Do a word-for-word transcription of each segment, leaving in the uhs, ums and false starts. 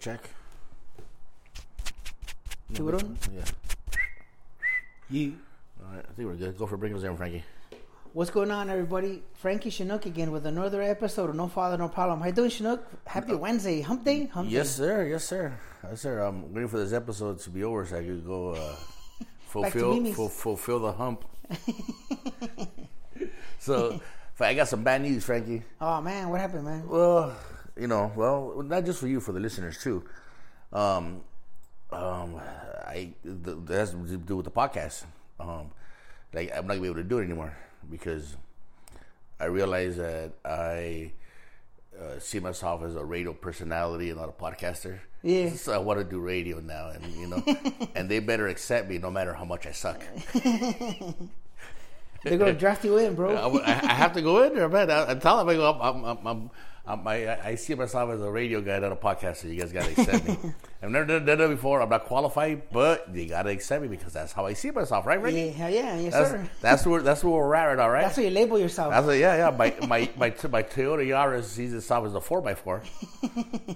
check. Tiburón? Yeah. Yeah. Alright, I think we're good. Go for a break. It was there, Frankie. What's going on, everybody? Frankie Chinook again with another episode of No Father, No Problem. How you doing, Chinook? Happy uh, Wednesday. Hump day? Hump yes, day. Sir. Yes, sir. Yes, sir. I'm waiting for this episode to be over so I could go uh, fulfill fu- fulfill the hump. So, I got some bad news, Frankie. Oh, man. What happened, man? Well, you know, well, not just for you, for the listeners, too. Um, um, I th- that has to do with the podcast. Um, like, I'm not going to be able to do it anymore. Because I realized that I uh, see myself as a radio personality and not a podcaster. Yeah. So I want to do radio now, and you know, and they better accept me no matter how much I suck. They're gonna draft you in, bro. I, I have to go in there, man. I, I tell them I go. I'm, I'm, I'm, I'm, I, I see myself as a radio guy, not a podcaster. You guys gotta accept me. I've never done that before. I'm not qualified, but you gotta accept me because that's how I see myself, right, Ricky? Yeah, yeah, yes, that's, sir. That's where that's where we're at, all right. That's where you label yourself. That's what, yeah, yeah. My my my my Toyota Yaris sees itself as a four by four.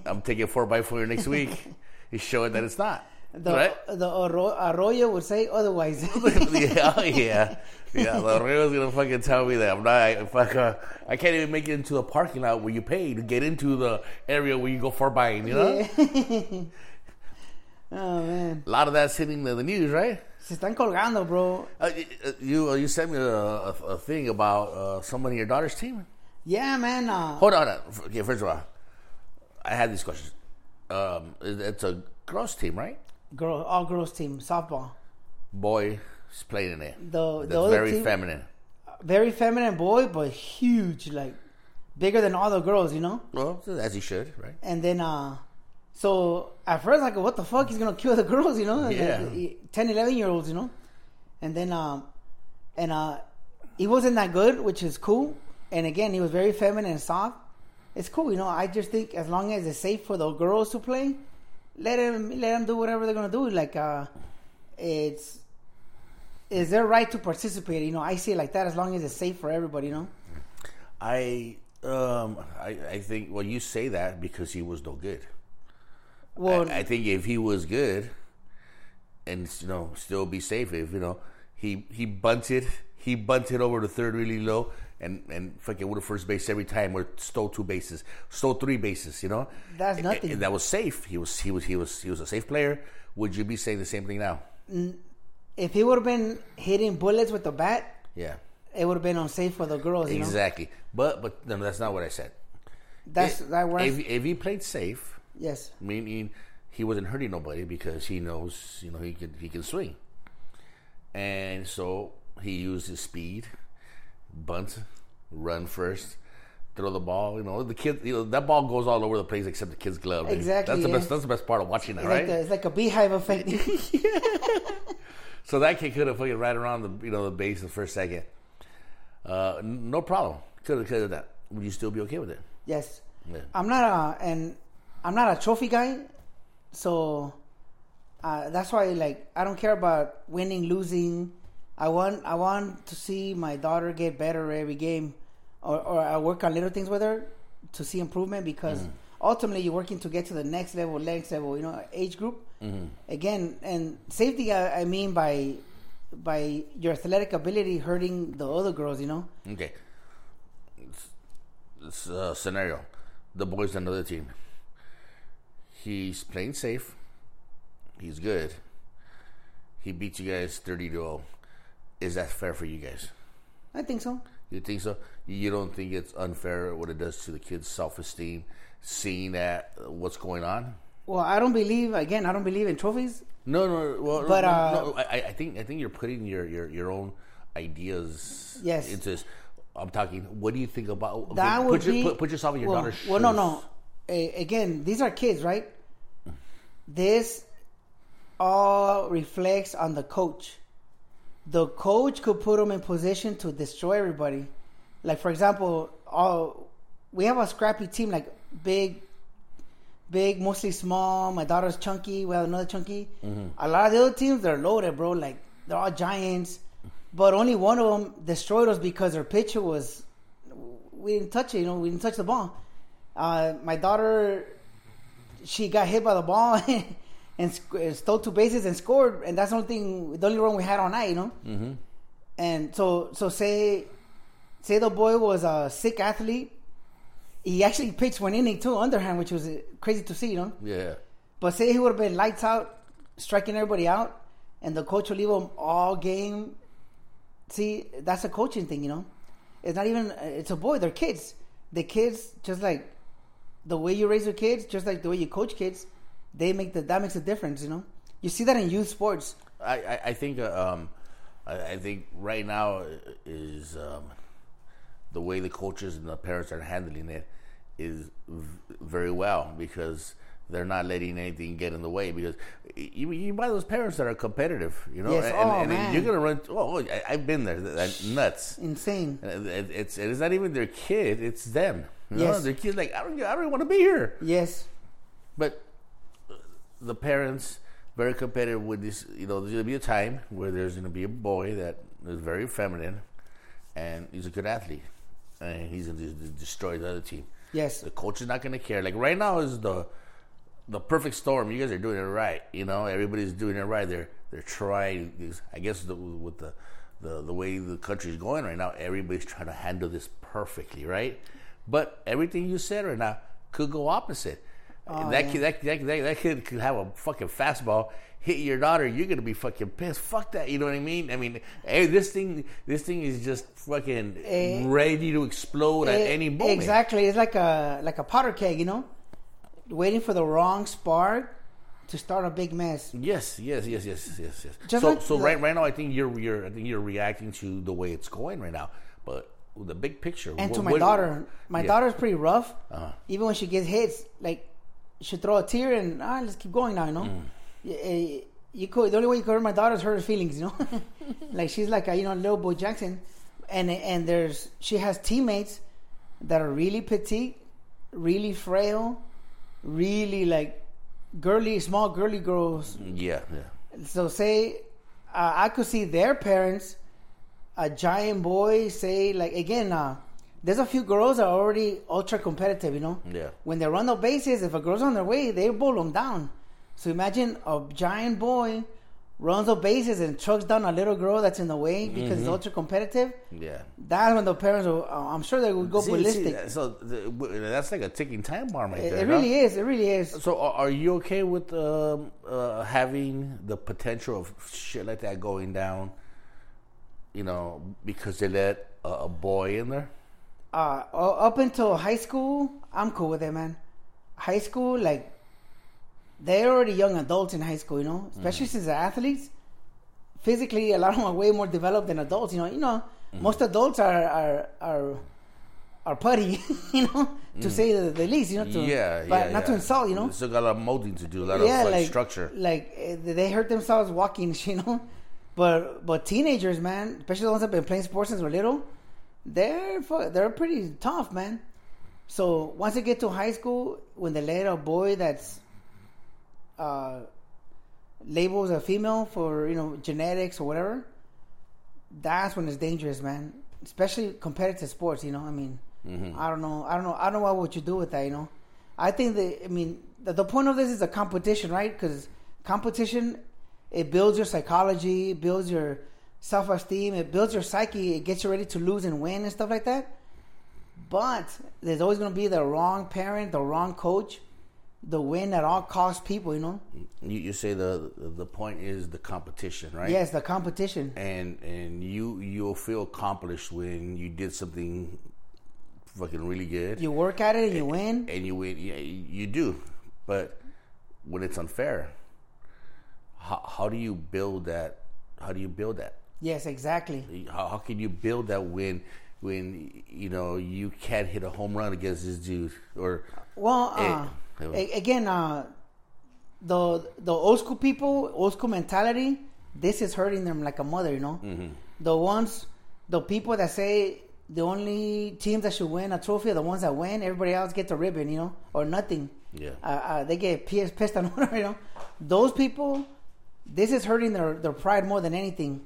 I'm taking four by four next week. It's showing that it's not. The, right? The Arroyo would say otherwise. yeah, yeah, yeah. The Arroyo's gonna fucking tell me that I'm not. I, fuck, uh, I can't even make it into the parking lot where you pay to get into the area where you go for buying. You know? Yeah. Oh man. A lot of that's hitting the, the news, right? Se están colgando, bro. Uh, you uh, you sent me a, a, a thing about uh, someone in your daughter's team. Yeah, man. Uh, hold on, hold on. Okay, first of all, I had these questions. Um, it's a girls' team, right? Girl, all girls team softball. Boy is playing in there. The, the That's very team, feminine. Very feminine boy, but huge, like bigger than all the girls, you know. Well, as he should, right? And then, uh, so at first, like, what the fuck? He's gonna kill the girls, you know? Yeah. Like, ten, eleven year olds, you know. And then, um, and uh, he wasn't that good, which is cool. And again, he was very feminine and soft. It's cool, you know. I just think as long as it's safe for the girls to play. Let them, let them do whatever they're gonna do. Like, uh, it's is their right to participate. You know, I see it like that. As long as it's safe for everybody, you know. I, um, I, I think. Well, you say that because he was no good. Well, I, I think if he was good, and you know, still be safe. If you know, he he bunted, he bunted over to third really low. And and fucking would have first base every time, or stole two bases, stole three bases. You know, that's nothing. And, and that was safe. He was he was he was he was a safe player. Would you be saying the same thing now? If he would have been hitting bullets with the bat, yeah, it would have been unsafe for the girls. You exactly. Know? But but no, that's not what I said. That's it, that was if, if he played safe. Yes, meaning he wasn't hurting nobody because he knows you know he can he can swing, and so he used his speed. Bunt, run first, throw the ball. You know the kid. You know that ball goes all over the place except the kid's glove. Right? Exactly. That's the yeah. best. That's the best part of watching that, it's right? Like a, it's like a beehive effect. So that kid could have fucking right around the you know the base the first second. Uh, no problem. Could have could that. Would you still be okay with it? Yes. Yeah. I'm not a and I'm not a trophy guy, so uh, that's why like I don't care about winning, losing. I want I want to see my daughter get better every game, or, or I work on little things with her to see improvement because mm-hmm. ultimately you're working to get to the next level, next level, you know, age group. Mm-hmm. Again, and safety I, I mean by by your athletic ability hurting the other girls, you know. Okay. It's, it's a scenario. The boy's another team. He's playing safe. He's good. He beat you guys thirty to zero. Is that fair for you guys? I think so. You think so? You don't think it's unfair what it does to the kids' self-esteem, seeing that uh, what's going on? Well, I don't believe. Again, I don't believe in trophies. No, no. Well, but no, uh, no, I, I think I think you're putting your, your, your own ideas. Yes. Into this. I'm talking. What do you think about that? Okay, would put, be, your, put, put yourself in your well, daughter's shoes. Well, no, no. A, again, these are kids, right? This all reflects on the coach. The coach could put them in position to destroy everybody. Like, for example, all, we have a scrappy team, like big, big, mostly small. My daughter's chunky. We have another chunky. Mm-hmm. A lot of the other teams, they're loaded, bro. Like, they're all giants. But only one of them destroyed us because their pitcher was... We didn't touch it, you know. We didn't touch the ball. Uh, my daughter, she got hit by the ball and stole two bases and scored, and that's the only thing, the only run we had all night, you know. Mm-hmm. And so, so say, say the boy was a sick athlete. He actually pitched one inning too, underhand, which was crazy to see, you know. Yeah. But say he would have been lights out, striking everybody out, and the coach would leave him all game. See, that's a coaching thing, you know. It's not even, it's a boy, they're kids. The kids, just like the way you raise your kids, just like the way you coach kids, they make the, that makes a difference, you know. You see that in youth sports. I, I, I think um, I, I think right now is um, the way the coaches and the parents are handling it is v- very well, because they're not letting anything get in the way, because you, you buy those parents that are competitive, you know. Yes. And, oh, and, and you're gonna run. Oh, I, I've been there. That's nuts, insane. It, it's it's not even their kid; it's them. You yes, know? Their kid's like, I don't, I don't want to be here. Yes, but the parents very competitive with this. You know, there's gonna be a time where there's gonna be a boy that is very feminine, and he's a good athlete, and he's gonna destroy the other team. Yes, the coach is not gonna care. Like right now is the The perfect storm. You guys are doing it right. You know, everybody's doing it right. They're they're trying. I guess the, with the, the the way the country's going right now, everybody's trying to handle this perfectly, right? But everything you said right now could go opposite. Oh, that, yeah. kid, that, that, that, that kid could have a fucking fastball, hit your daughter. You're gonna be fucking pissed. Fuck that. You know what I mean? I mean, hey, this thing this thing is just fucking it, ready to explode it, at any moment. Exactly. It's like a like a powder keg, you know. Waiting for the wrong spark to start a big mess. Yes, yes, yes, yes, yes, yes. Just so, like so the, right, right now, I think you're, you're, I think you're reacting to the way it's going right now. But the big picture, and what, to my what, daughter, my yeah. daughter's pretty rough. Uh-huh. Even when she gets hits, like she throw a tear and ah, let's keep going now. You know, mm. you, you could, the only way you could hurt my daughter is hurt her feelings. You know, like she's like a, you know, little Bo Jackson, and and there's she has teammates that are really petite, really frail. Really like girly, small girly girls. Yeah, yeah. So say, uh, I could see their parents, a giant boy. Say like again, uh, there's a few girls that are already ultra competitive. You know. Yeah. When they run the bases, if a girl's on their way, they bowl them down. So imagine a giant boy runs the bases and chucks down a little girl that's in the way because mm-hmm. it's ultra competitive. Yeah. That's when the parents will, uh, I'm sure they would go see, ballistic. See, so the, that's like a ticking time bomb right it, there. It really huh? is. It really is. So are you okay with um, uh, having the potential of shit like that going down, you know, because they let a, a boy in there? Uh, up until high school, I'm cool with it, man. High school, like, they're already young adults in high school, you know, especially mm-hmm. since they're athletes. Physically, a lot of them are way more developed than adults, you know. You know, mm-hmm. most adults are are are, are putty, you know, mm-hmm. to say the, the least, you know. To, yeah, but yeah, not yeah. to insult, you know. They still got a lot of molding to do, a lot yeah, of like, like structure. Like they hurt themselves walking, you know. But but teenagers, man, especially the ones that have been playing sports since they were little, they're they're pretty tough, man. So once they get to high school, when they let a boy that's Uh, labels a female for, you know, genetics or whatever, that's when it's dangerous, man. Especially competitive sports, you know. I mean, mm-hmm. I don't know, I don't know, I don't know what would you do with that, you know. I think that I mean the, the point of this is a competition, right? Because competition, it builds your psychology, it builds your self-esteem, it builds your psyche, it gets you ready to lose and win and stuff like that. But there's always going to be the wrong parent, the wrong coach. The win at all costs, people, you know. You, you say the the point is the competition, right? Yes, the competition. And and you you'll feel accomplished when you did something fucking really good. You work at it, and, and you win, and you win. Yeah, you do. But when it's unfair, how how do you build that? How do you build that? Yes, exactly. How, how can you build that win? When, you know, you can't hit a home run against this dude, or well, uh, it, again, uh, the the old school people, old school mentality, this is hurting them like a mother, you know. Mm-hmm. The ones, the people that say the only teams that should win a trophy are the ones that win. Everybody else gets a ribbon, you know, or nothing. Yeah, uh, uh, they get pissed, pissed on whatever, you know. Those people, this is hurting their their pride more than anything.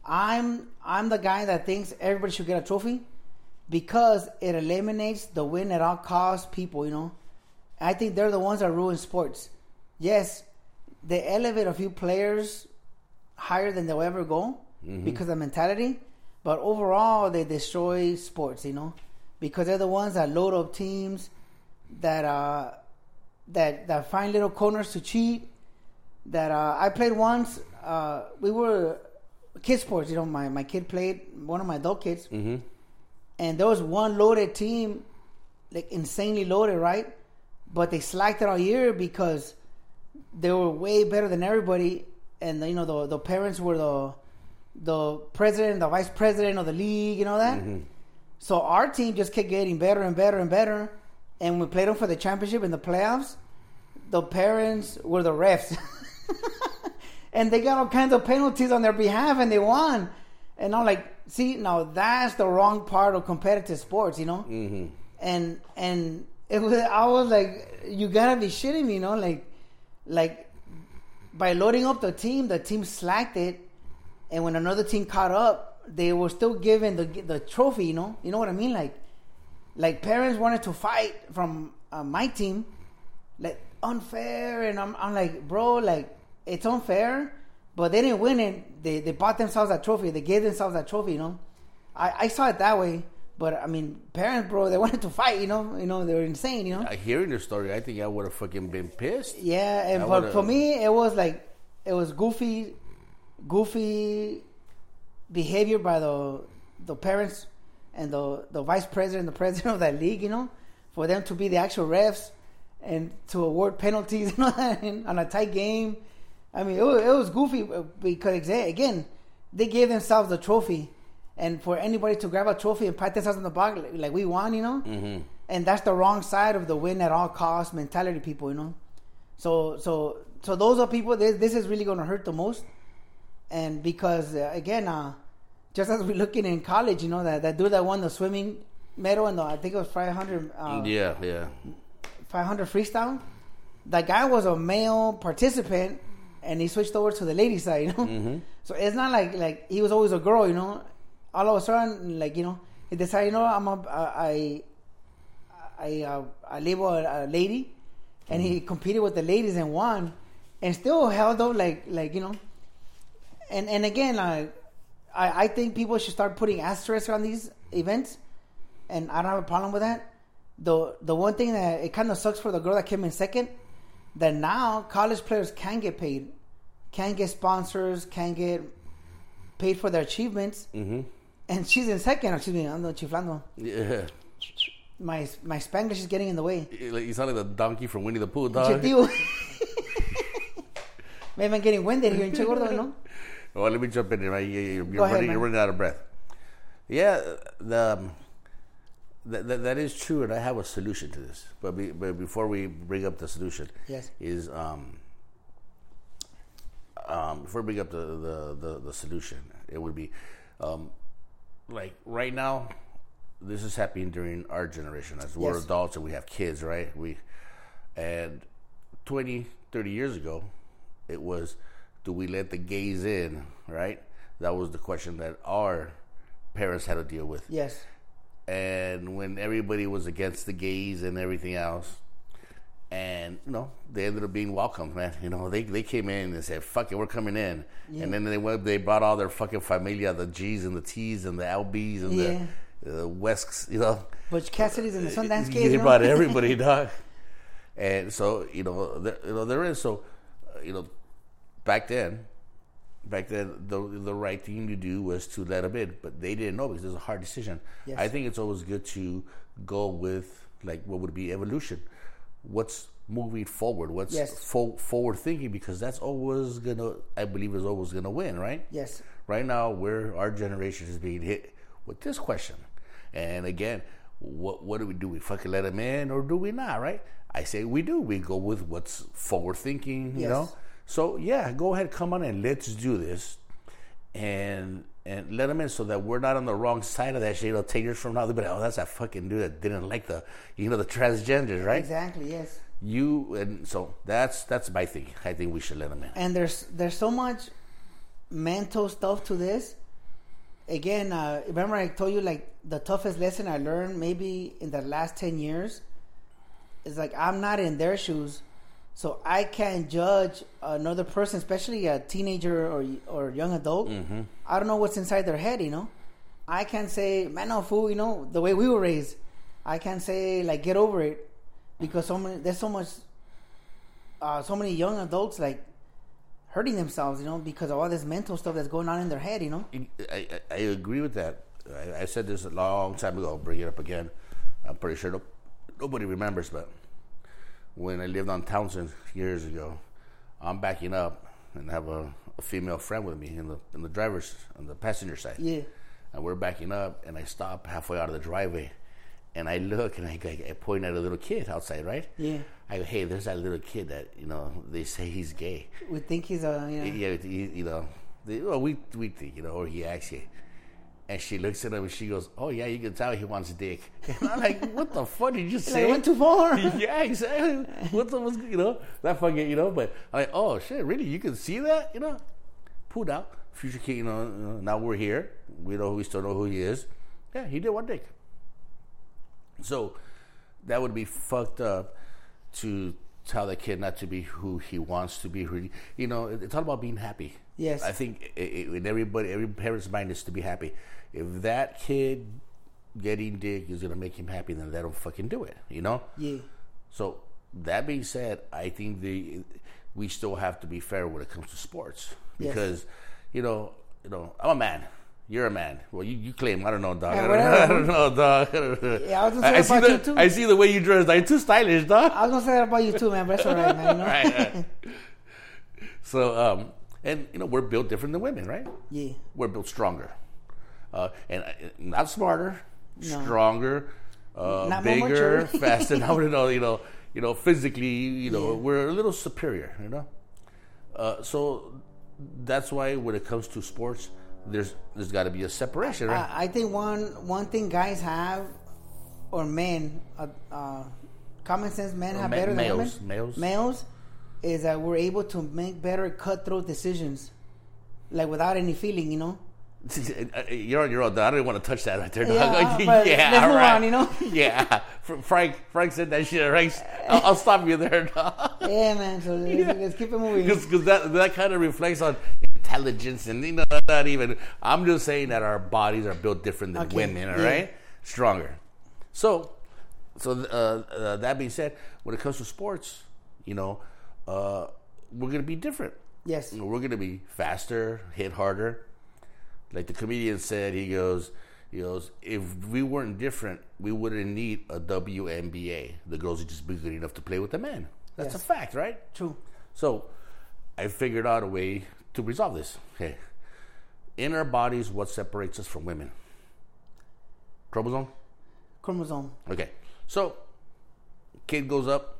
I'm I'm the guy that thinks everybody should get a trophy because it eliminates the win at all costs people, you know. I think they're the ones that ruin sports. Yes, they elevate a few players higher than they'll ever go mm-hmm. because of mentality, but overall they destroy sports, you know, because they're the ones that load up teams, that uh, that that find little corners to cheat. That uh, I played once. Uh, we were kid sports, you know. My, my kid played, one of my adult kids, mm-hmm. and there was one loaded team, like insanely loaded, right? But they slacked it all year because they were way better than everybody, and you know the the parents were the the president, the vice president of the league, you know that. Mm-hmm. So our team just kept getting better and better and better, and we played them for the championship in the playoffs. The parents were the refs. And they got all kinds of penalties on their behalf, and they won. And I'm like, see, now that's the wrong part of competitive sports, you know. Mm-hmm. And and it was, I was like, you gotta be shitting me, you know, like like by loading up the team, the team slacked it, and when another team caught up, they were still given the the trophy, you know, you know what I mean? Like, like parents wanted to fight from uh, my team, like unfair, and I'm I'm like, bro, like. It's unfair, but they didn't win it. They they bought themselves that trophy. They gave themselves that trophy, you know. I, I saw it that way, but I mean, parents, bro, they wanted to fight, you know. You know, they were insane, you know. Yeah, hearing your story, I think I would have fucking been pissed. Yeah, and but for me, it was like it was goofy, goofy behavior by the the parents and the the vice president, the president of that league, you know, for them to be the actual refs and to award penalties, you know, on a tight game. I mean, it was, it was goofy because, again, they gave themselves the trophy. And for anybody to grab a trophy and pat themselves on the back, like, like we won, you know? Mm-hmm. And that's the wrong side of the win at all costs mentality, people, you know? So so, so those are people, this, this is really going to hurt the most. And because, uh, again, uh, just as we're looking in college, you know, that, that dude that won the swimming medal and the, I think it was five hundred. Uh, yeah, yeah. five hundred freestyle. That guy was a male participant. And he switched over to the lady side, you know? Mm-hmm. So it's not like, like he was always a girl, you know? All of a sudden, like, you know, he decided, you know, I'm a, I, I, I, I label a, a lady. And mm-hmm. he competed with the ladies and won. And still held up, like, like you know? And and again, like, I, I think people should start putting asterisks on these events. And I don't have a problem with that. The, the one thing that it kind of sucks for the girl that came in second, that now college players can get paid, can get sponsors, can get paid for their achievements. Mm-hmm. And she's in second. Excuse me, I'm chiflando. Yeah. My my Spanglish is getting in the way. You sound like the donkey from Winnie the Pooh, dog. Maybe I'm getting winded here in Chegordo, no? Well, let me jump in here, right? You're, you're, ahead, running, you're running out of breath. Yeah, the... That, that that is true, and I have a solution to this. But be, but before we bring up the solution, yes, is um um before we bring up the the, the, the solution, it would be um like right now, this is happening during our generation as we're yes. adults and we have kids, right? We and twenty, thirty years ago, it was, do we let the gays in? Right? That was the question that our parents had to deal with. Yes. And when everybody was against the gays and everything else, and you know they ended up being welcomed, man. You know they they came in and said, "Fuck it, we're coming in," yeah. and then they went, they brought all their fucking familia, the G's and the T's and the L B's and yeah. the uh, Wesks, you know. Butch Cassidy's and the Sundance Kids. Yeah, they brought everybody, dog. And so you know, there, you know there is so, uh, you know, back then. Back then, the the right thing to do was to let them in, but they didn't know because it was a hard decision. Yes. I think it's always good to go with like what would be evolution, what's moving forward, what's yes. fo- forward thinking, because that's always gonna, I believe, is always gonna win, right? Yes. Right now, we're our generation is being hit with this question, and again, what what do we do? We fucking let them in, or do we not? Right? I say we do. We go with what's forward thinking, yes. you know. So, yeah, go ahead, come on in. Let's do this and and let them in so that we're not on the wrong side of that shit. You know, ten years from now, they'll be like, oh, that's that fucking dude that didn't like the, you know, the transgenders, right? Exactly, yes. You, and so that's that's my thing. I think we should let them in. And there's there's so much mental stuff to this. Again, uh, remember I told you, like, the toughest lesson I learned maybe in the last ten years it's like I'm not in their shoes, so I can't judge another person, especially a teenager or or young adult. Mm-hmm. I don't know what's inside their head, you know. I can't say, man, no fool, you know, the way we were raised. I can't say like get over it, because so many there's so much, uh, so many young adults like hurting themselves, you know, because of all this mental stuff that's going on in their head, you know. I I, I agree with that. I, I said this a long time ago. I'll bring it up again. I'm pretty sure no, nobody remembers, but when I lived on Townsend years ago, I'm backing up and have a, a female friend with me in the in the driver's on the passenger side. Yeah. And we're backing up, and I stop halfway out of the driveway, and I look, and I, I point at a little kid outside, right? Yeah. I go, hey, there's that little kid that, you know, they say he's gay. We think he's a, you know. Yeah, he, you know, they, well, we, we think, you know, or he acts gay. And she looks at him, and she goes, oh, yeah, you can tell he wants dick. And I'm like, what the fuck did you say? I went too far. Yeah, exactly. What the, what's, you know, that fucking, you know, but I'm like, oh, shit, really? You can see that? You know, pulled out. Future kid, you know, now we're here. We know, we still know who he is. Yeah, he did want dick. So that would be fucked up to tell the kid not to be who he wants to be. Who, you know, it's all about being happy. Yes. I think it, it, in everybody, every parent's mind is to be happy. If that kid getting dick is going to make him happy, then let him fucking do it, you know? Yeah. So that being said, I think the we still have to be fair when it comes to sports. Because, yes. you know, you know, I'm a man. You're a man. Well, you, you claim. I don't know, dog. Yeah, I, don't know, I don't know, dog. I don't know. Yeah, I was going to say I, about the, you, too. I see the way you dress. Like, too stylish, dog. I was going to say that about you, too, man. But that's all right, man. You know? Right, right. So, um, and, you know, we're built different than women, right? Yeah. We're built stronger. Uh, and uh, not smarter, no. stronger, uh, not bigger, faster. I don't know, you know, you know, physically, you know, yeah. we're a little superior, you know? Uh, so that's why when it comes to sports, there's there's got to be a separation, right? I, I think one one thing guys have, or men, uh, uh, common sense men or have ma- better males, than women. Males, males, is that we're able to make better cutthroat decisions, like without any feeling, you know. You're on your own. I don't even want to touch that right there. No. Yeah, but yeah, let's move right. on, you know. Yeah, Frank. Frank said that shit. Frank, I'll, I'll stop you there. No. Yeah, man. So let's, yeah. let's keep it moving. Because that that kind of reflects on intelligence, and you know, not even. I'm just saying that our bodies are built different than okay. women. All yeah. right, stronger. So, so uh, uh, that being said, when it comes to sports, you know, uh, we're gonna be different. Yes, we're gonna be faster, hit harder. Like the comedian said, he goes, he goes, if we weren't different, we wouldn't need a W N B A. The girls would just be good enough to play with the men. That's yes. a fact, right? True. So I figured out a way to resolve this. Okay. In our bodies, what separates us from women? Chromosome? Chromosome. Okay. So kid goes up,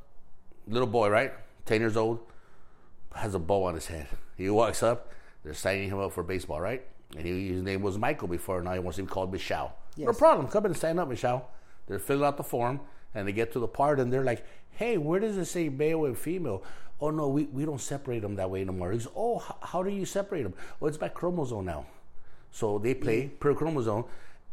little boy, right? ten years old, has a bow on his head. He walks up, they're signing him up for baseball, right? And he, his name was Michael before, now he wants to be called Michelle. Yes. No problem. Come in and sign up, Michelle. They're filling out the form, and they get to the part, and they're like, hey, where does it say male and female? Oh, no, we, we don't separate them that way anymore. He's, oh, h- how do you separate them? Well, it's by chromosome now. So they play yeah. per chromosome,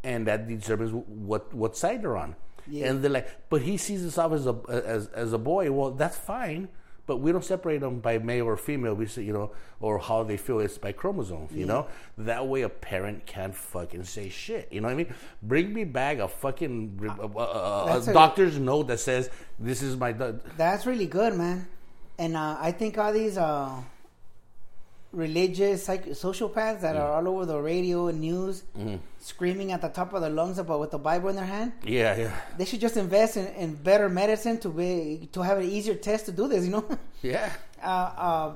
and that determines what, what side they're on. Yeah. And they're like, but he sees himself as a, as, as a boy. Well, that's fine. But we don't separate them by male or female. We say, you know, or how they feel it's by chromosomes, you yeah. know? That way a parent can't fucking say shit. You know what I mean? Bring me back a fucking uh, uh, a doctor's a, note that says, this is my... Do-. That's really good, man. And uh, I think all these uh, religious psych- sociopaths that mm. are all over the radio and news mm. screaming at the top of their lungs about with the Bible in their hand. Yeah, yeah. They should just invest in, in better medicine to be to have an easier test to do this, you know? Yeah. Uh, uh,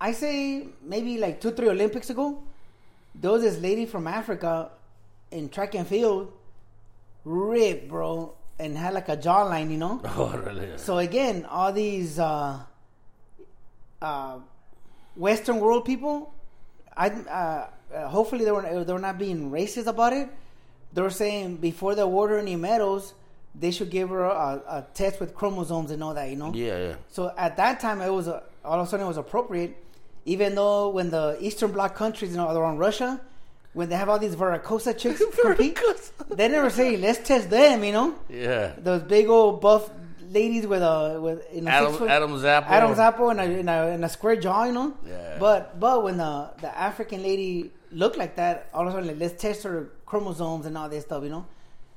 I say maybe like two, three Olympics ago, there was this lady from Africa in track and field, ripped, bro, and had like a jawline, you know? Oh, really? Yeah. So again, all these... Uh, uh, Western world people, I uh, hopefully they were they were not being racist about it. They were saying before they award her any medals, they should give her a, a test with chromosomes and all that, you know. Yeah, yeah. So at that time, it was a, all of a sudden it was appropriate, even though when the Eastern Bloc countries, you know, they're on Russia, when they have all these Viracosa chicks compete, they never say let's test them, you know. Yeah. Those big old buff ladies with a with you know, Adam, foot, Adam's apple, Adam's apple, and a, and, a, and a square jaw, you know. Yeah. But but when the the African lady looked like that, all of a sudden, like, let's test her chromosomes and all this stuff, you know.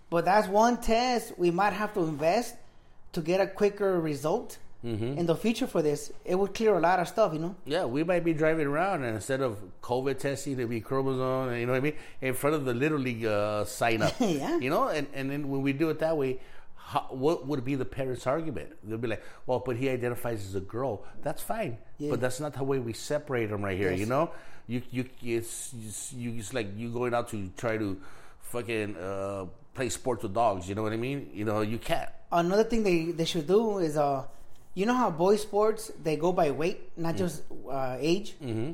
But that's one test we might have to invest to get a quicker result. Mm-hmm. In the future for this, it would clear a lot of stuff, you know. Yeah, we might be driving around and instead of COVID testing, it'd be chromosome, you know what I mean, in front of the Little League uh, sign up. Yeah. You know, and, and then when we do it that way, how, what would be the parents' argument? They'll be like, well, but he identifies as a girl. That's fine, yeah. But that's not the way we separate them right here, yes. You know. You you it's, it's, you it's like you going out to try to fucking uh, play sports with dogs, you know what I mean? You know, you can't. Another thing they, they should do is... uh. You know how boys' sports, they go by weight, not just uh, age? Mm-hmm.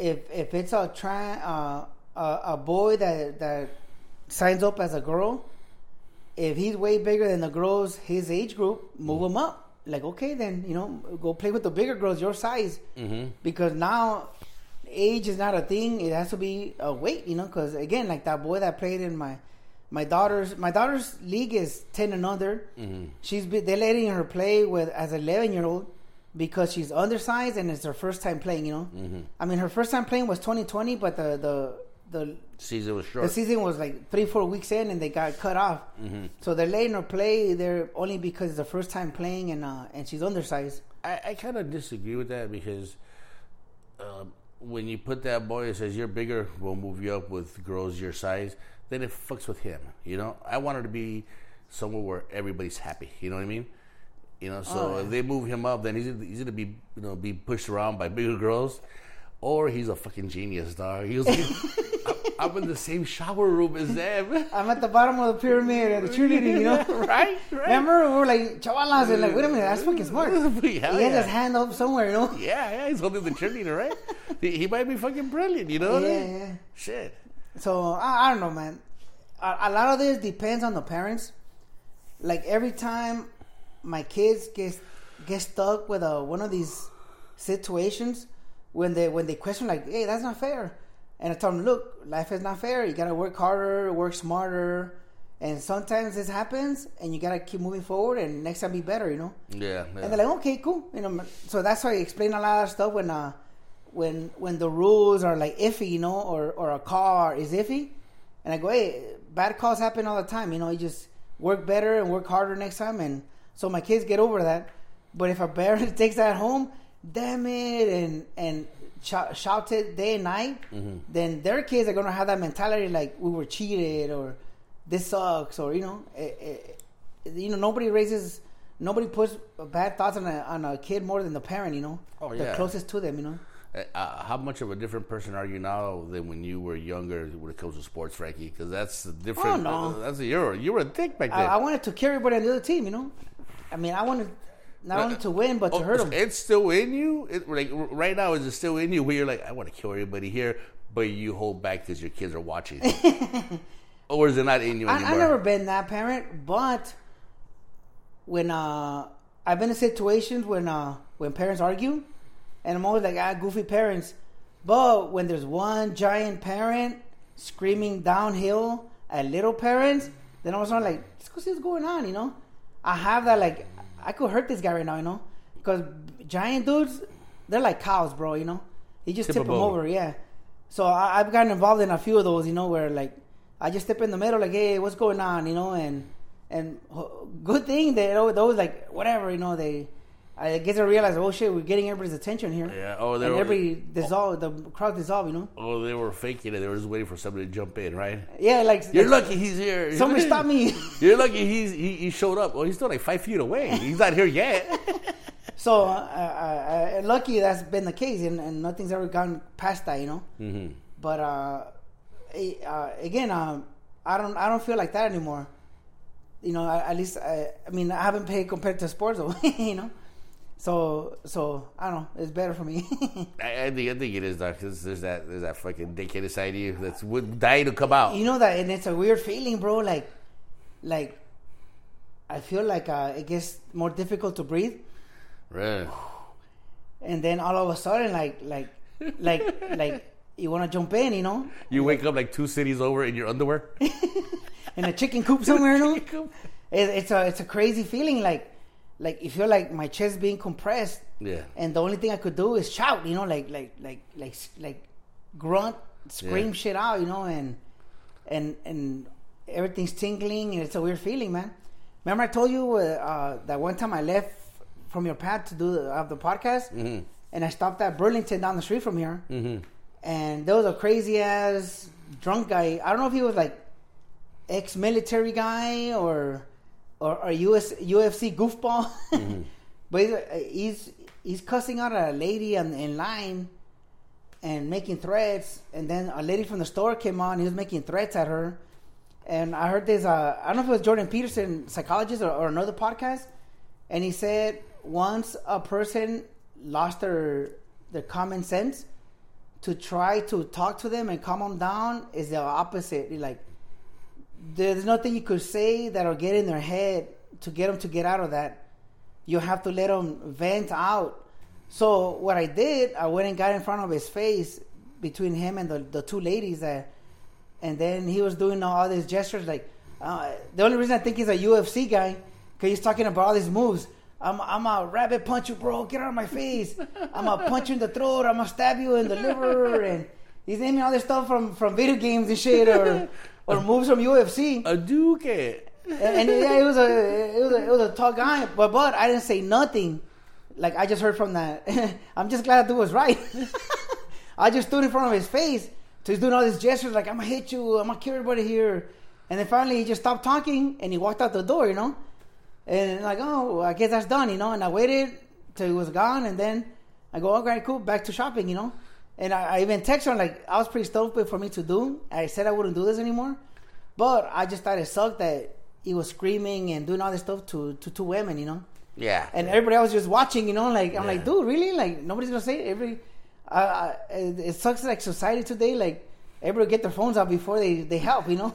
If if it's a try, uh, a, a boy that that signs up as a girl, if he's way bigger than the girls his age group, move mm-hmm. him up. Like, okay, then, you know, go play with the bigger girls your size. Mm-hmm. Because now age is not a thing. It has to be a weight, you know, because, again, like that boy that played in my... My daughter's my daughter's league is ten and under. Mm-hmm. She's been, they're letting her play with as an eleven year old because she's undersized and it's her first time playing. You know, mm-hmm. I mean, her first time playing was twenty twenty, but the, the the season was short. The season was like three four weeks in, and they got cut off. Mm-hmm. So they're letting her play there only because it's the first time playing, and uh, and she's undersized. I, I kind of disagree with that because. Uh, When you put that boy, it says you're bigger, we'll move you up with girls your size. Then it fucks with him, you know. I wanted to be somewhere where everybody's happy. You know what I mean? You know, so oh, if they move him up, then he's he's gonna be you know be pushed around by bigger girls, or he's a fucking genius, dog. He was. I'm, I'm in the same shower room as them. I'm at the bottom of the pyramid at the Trinity, you know? Right, right. Remember, we were like, chavalas, and like, wait a minute, that's fucking smart. Yeah, he had yeah. his hand up somewhere, you know? Yeah, yeah, he's holding the Trinity, right? He might be fucking brilliant, you know? Yeah, yeah. Shit. So, I, I don't know, man. A, a lot of this depends on the parents. Like, every time my kids get, get stuck with a, one of these situations, when they when they question, like, hey, that's not fair. And I tell them, look, life is not fair. You got to work harder, work smarter. And sometimes this happens, and you got to keep moving forward, and next time be better, you know? Yeah, yeah. And they're like, okay, cool. You know, so that's why I explain a lot of stuff when uh, when when the rules are, like, iffy, you know, or, or a car is iffy. And I go, hey, bad calls happen all the time. You know, you just work better and work harder next time. And so my kids get over that. But if a parent takes that home, damn it, and... and shouted day and night, mm-hmm. then their kids are going to have that mentality like we were cheated or this sucks or you know, it, it, you know nobody raises, nobody puts bad thoughts on a on a kid more than the parent, you know, oh, yeah. the closest to them, you know. Uh, how much of a different person are you now than when you were younger when it comes to sports, Frankie? Because that's a different. Oh, no. That's a, you were you were a dick back then. I, I wanted to carry everybody on the other team, you know. I mean, I wanted. Not only to win, but to oh, hurt them. It's still in you? It, like right now, is it still in you where you're like, I want to kill everybody here, but you hold back because your kids are watching? Or is it not in you I, anymore? I've never been that parent, but when uh, I've been in situations when uh, when parents argue, and I'm always like, ah, goofy parents. But when there's one giant parent screaming downhill at little parents, then I was not like, what's going on, you know? I have that like... I could hurt this guy right now, you know, because giant dudes, they're like cows, bro, you know. You just tip, tip them over, yeah. So I, I've gotten involved in a few of those, you know, where, like, I just step in the middle, like, hey, what's going on, you know, and and good thing that always, like, whatever, you know, they, I guess I realized, oh, shit, we're getting everybody's attention here. Yeah, oh, they and were. everybody dissolved, oh, the crowd dissolved, you know. Oh, they were faking it. They were just waiting for somebody to jump in, right? Yeah, like. You're like, lucky he's here. Somebody stop me. You're lucky he's, he, he showed up. Well, he's still like five feet away. He's not here yet. So, uh, uh, uh, lucky that's been the case, and, and nothing's ever gone past that, you know. Mm-hmm. But, uh, uh, again, um, I don't I don't feel like that anymore. You know, at least, I, I mean, I haven't paid compared to sports, you know. So, so I don't know. It's better for me. I, I think I think it is, Doc. Because there's that there's that fucking dickhead inside you that's would die to come out. You know that, and it's a weird feeling, bro. Like, like I feel like uh, it gets more difficult to breathe. Right. And then all of a sudden, like, like, like, like you want to jump in, you know? You wake up like two cities over in your underwear. In a chicken coop somewhere, you know? It's, it's a it's a crazy feeling, like. like it felt like my chest being compressed. Yeah. And the only thing I could do is shout, you know, like like like like like grunt, scream yeah. shit out, you know, and and and everything's tingling, and it's a weird feeling, man. Remember I told you uh, uh, that one time I left from your pad to do the, uh, the podcast, mm-hmm. and I stopped at Burlington down the street from here, mm-hmm. and there was a crazy ass drunk guy. I don't know if he was like ex-military guy or or a U S U F C goofball, mm-hmm. but he's, he's he's cussing out a lady in, in line and making threats, and then a lady from the store came on. He was making threats at her, and I heard this. Uh, I don't know if it was Jordan Peterson, psychologist, or, or another podcast, and he said once a person lost their their common sense, to try to talk to them and calm them down is the opposite. Like, there's nothing you could say that'll get in their head to get them to get out of that. You have to let them vent out. So what I did, I went and got in front of his face between him and the, the two ladies there. And then he was doing all these gestures. Like, uh, the only reason I think he's a U F C guy, because he's talking about all these moves. I'm I'm a rabbit punch you, bro. Get out of my face. I'm a punch you in the throat. I'm a stab you in the liver. And he's naming all this stuff from, from video games and shit, or or moves from U F C. A duke. And, and yeah, it was a it was a, it was a tall guy, but but I didn't say nothing. Like, I just heard from that. I'm just glad that dude was right. I just stood in front of his face. So he's doing all these gestures like, I'm gonna hit you. I'm gonna kill everybody here. And then finally he just stopped talking and he walked out the door, you know. And like, oh, I guess that's done, you know. And I waited till he was gone, and then I go, okay, cool, back to shopping, you know. And I, I even texted him, like, I was pretty stupid for me to do. I said I wouldn't do this anymore. But I just thought it sucked that he was screaming and doing all this stuff to, to two women, you know. Yeah. And yeah. everybody else was just watching, you know. Like, I'm yeah. like, dude, really? Like, nobody's going to say it? Every, uh, it, it sucks, like, society today, like, everybody get their phones out before they, they help, you know.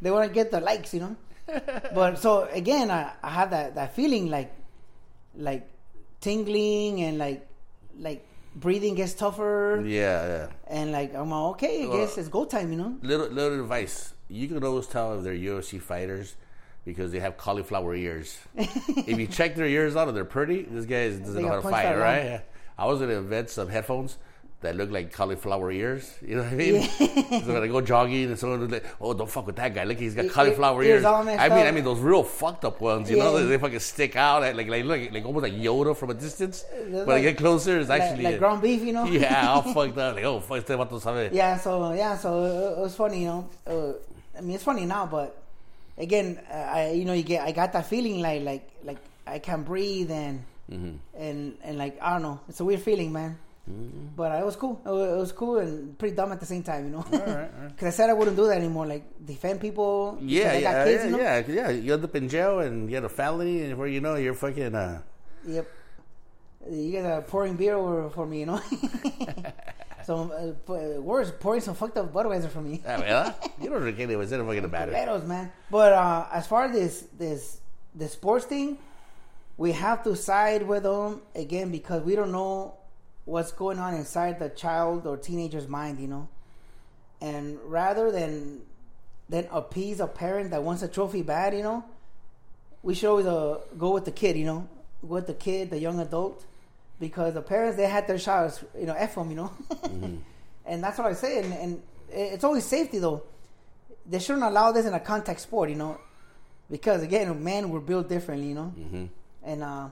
They want to get the likes, you know. But so again, I, I have that, that feeling like like tingling and like like breathing gets tougher. Yeah, yeah. And like I'm all, okay, I well, guess it's go time, you know. Little little advice: you can always tell if they're U F C fighters because they have cauliflower ears. If you check their ears out, if they're pretty, this guy doesn't they know how to fight, right? Yeah. I was gonna invent some headphones that look like cauliflower ears. You know what I mean? Yeah. So when I go jogging and someone was like, oh, don't fuck with that guy. Look, he's got it, cauliflower it, ears. I mean, I mean those real fucked up ones, you yeah. know? They, they fucking stick out. Like, like, like, like almost like Yoda from a distance. But like, I get closer, it's actually... Like, like ground beef, you know? Yeah, all fucked up. Like, oh, fuck, este vato sabe. Yeah, so, yeah, so it was funny, you know? Uh, I mean, it's funny now, but again, uh, I, you know, you get, I got that feeling like, like, like I can't breathe and, mm-hmm. and, and like, I don't know. It's a weird feeling, man. But uh, it was cool. It was cool and pretty dumb at the same time, you know. Because all right, all right. I said I wouldn't do that anymore. Like defend people. Yeah, yeah, got kids, yeah, you know? yeah, yeah. You end up in jail and you had a felony, and where you know you're fucking. Uh... Yep. You guys are pouring beer over for me, you know. So uh, worse, pouring some fucked up Budweiser for me. Yeah, well, you don't drink anyways. It doesn't fucking matter. Tomatoes, man. But uh, as far as this this the sports thing, we have to side with them again because we don't know what's going on inside the child or teenager's mind, you know? And rather than than appease a parent that wants a trophy bad, you know, we should always uh, go with the kid, you know? Go with the kid, the young adult, because the parents, they had their showers, you know, F them, you know? Mm-hmm. And that's what I say, and, and it's always safety, though. They shouldn't allow this in a contact sport, you know? Because, again, men were built differently, you know? Mm-hmm. And, uh...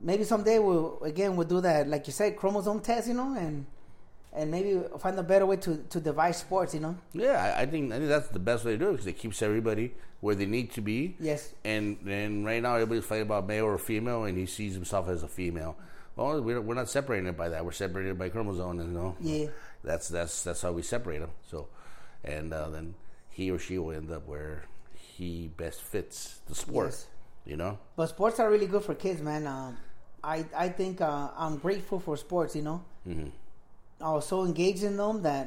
maybe someday we'll again we'll do that, like you said, chromosome test, you know, and and maybe find a better way to, to divide sports, you know. Yeah, I, I think I think that's the best way to do it because it keeps everybody where they need to be. Yes. And and right now everybody's fighting about male or female, and he sees himself as a female. Well, we're we're not separated by that. We're separated by chromosome, you know. Yeah. That's that's that's how we separate them. So, and uh, then he or she will end up where he best fits the sport. Yes. You know. But sports are really good for kids, man. Um, I I think uh, I'm grateful for sports, you know. Mm-hmm. I was so engaged in them that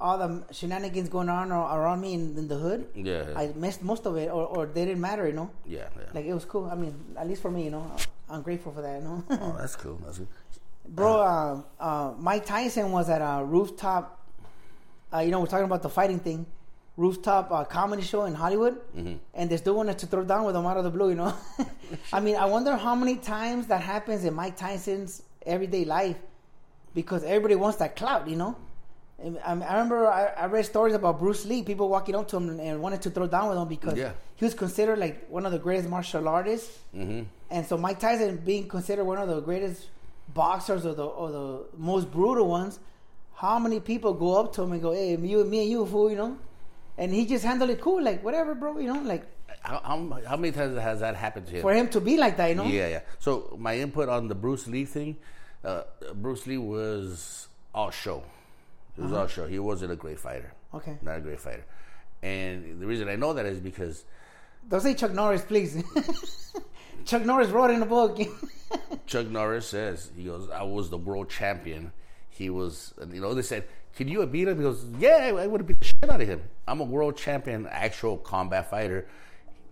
all the shenanigans going on around me in, in the hood, yeah, yeah. I missed most of it, or, or they didn't matter, you know. Yeah, yeah. Like, it was cool. I mean, at least for me, you know. I'm grateful for that, you know. Oh, that's cool. That's cool. Bro, uh, uh, Mike Tyson was at a rooftop. Uh, you know, we're talking about the fighting thing. Rooftop uh, comedy show in Hollywood, mm-hmm. and this dude wanted to throw down with him out of the blue, you know. I mean, I wonder how many times that happens in Mike Tyson's everyday life, because everybody wants that clout, you know? And I remember I, I read stories about Bruce Lee, people walking up to him and wanted to throw down with him because yeah. he was considered like one of the greatest martial artists. Mm-hmm. And so Mike Tyson being considered one of the greatest boxers or the, or the most brutal ones, how many people go up to him and go, hey, you, me and you, fool, you know? And he just handled it cool, like, whatever, bro, you know, like. How, how, how many times has that happened to him? For him to be like that, you know? Yeah, yeah. So my input on the Bruce Lee thing, uh, Bruce Lee was all show. It was uh-huh. all show. He wasn't a great fighter. Okay. Not a great fighter. And the reason I know that is because... Don't say Chuck Norris, please. Chuck Norris wrote in a book. Chuck Norris says, he goes, I was the world champion. He was, you know, they said, can you beat him? He goes, yeah, I would have beat the shit out of him. I'm a world champion, actual combat fighter.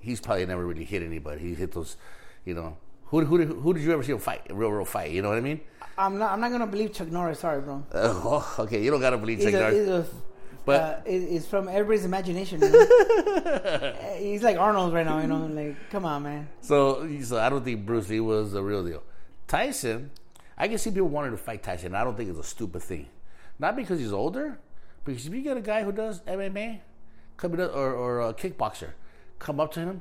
He's probably never really hit anybody. He hit those, you know. Who who did, who did you ever see him fight? A real, real fight. You know what I mean? I'm not I'm not gonna believe Chuck Norris. Sorry, bro. Oh, okay. You don't gotta believe he's Chuck a, Norris. A, but uh, it's from everybody's imagination. You know? He's like Arnold right now. You know, like come on, man. So, so I don't think Bruce Lee was the real deal. Tyson, I can see people wanting to fight Tyson. I don't think it's a stupid thing. Not because he's older, because if you get a guy who does M M A, coming up, or or a kickboxer. Come up to him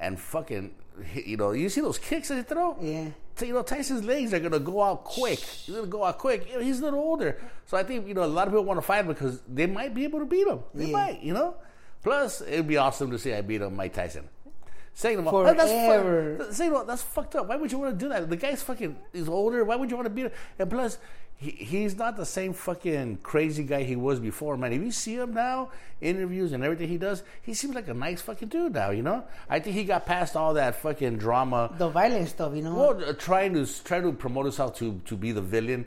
and fucking, you know, you see those kicks that he throw? Yeah. So, you know, Tyson's legs are going to go out quick. He's going to go out quick. You know, he's a little older. So I think, you know, a lot of people want to fight him because they might be able to beat him. They yeah. might, you know? Plus, it'd be awesome to see I beat him, Mike Tyson. Saying him, oh, that's, fuck, saying him, that's fucked up. Why would you want to do that? The guy's fucking, he's older. Why would you want to beat him? And plus, he, he's not the same fucking crazy guy he was before, man. If you see him now, interviews and everything he does, he seems like a nice fucking dude now, you know? I think he got past all that fucking drama. The violent stuff, you know? Well, uh, trying to trying to promote himself to, to be the villain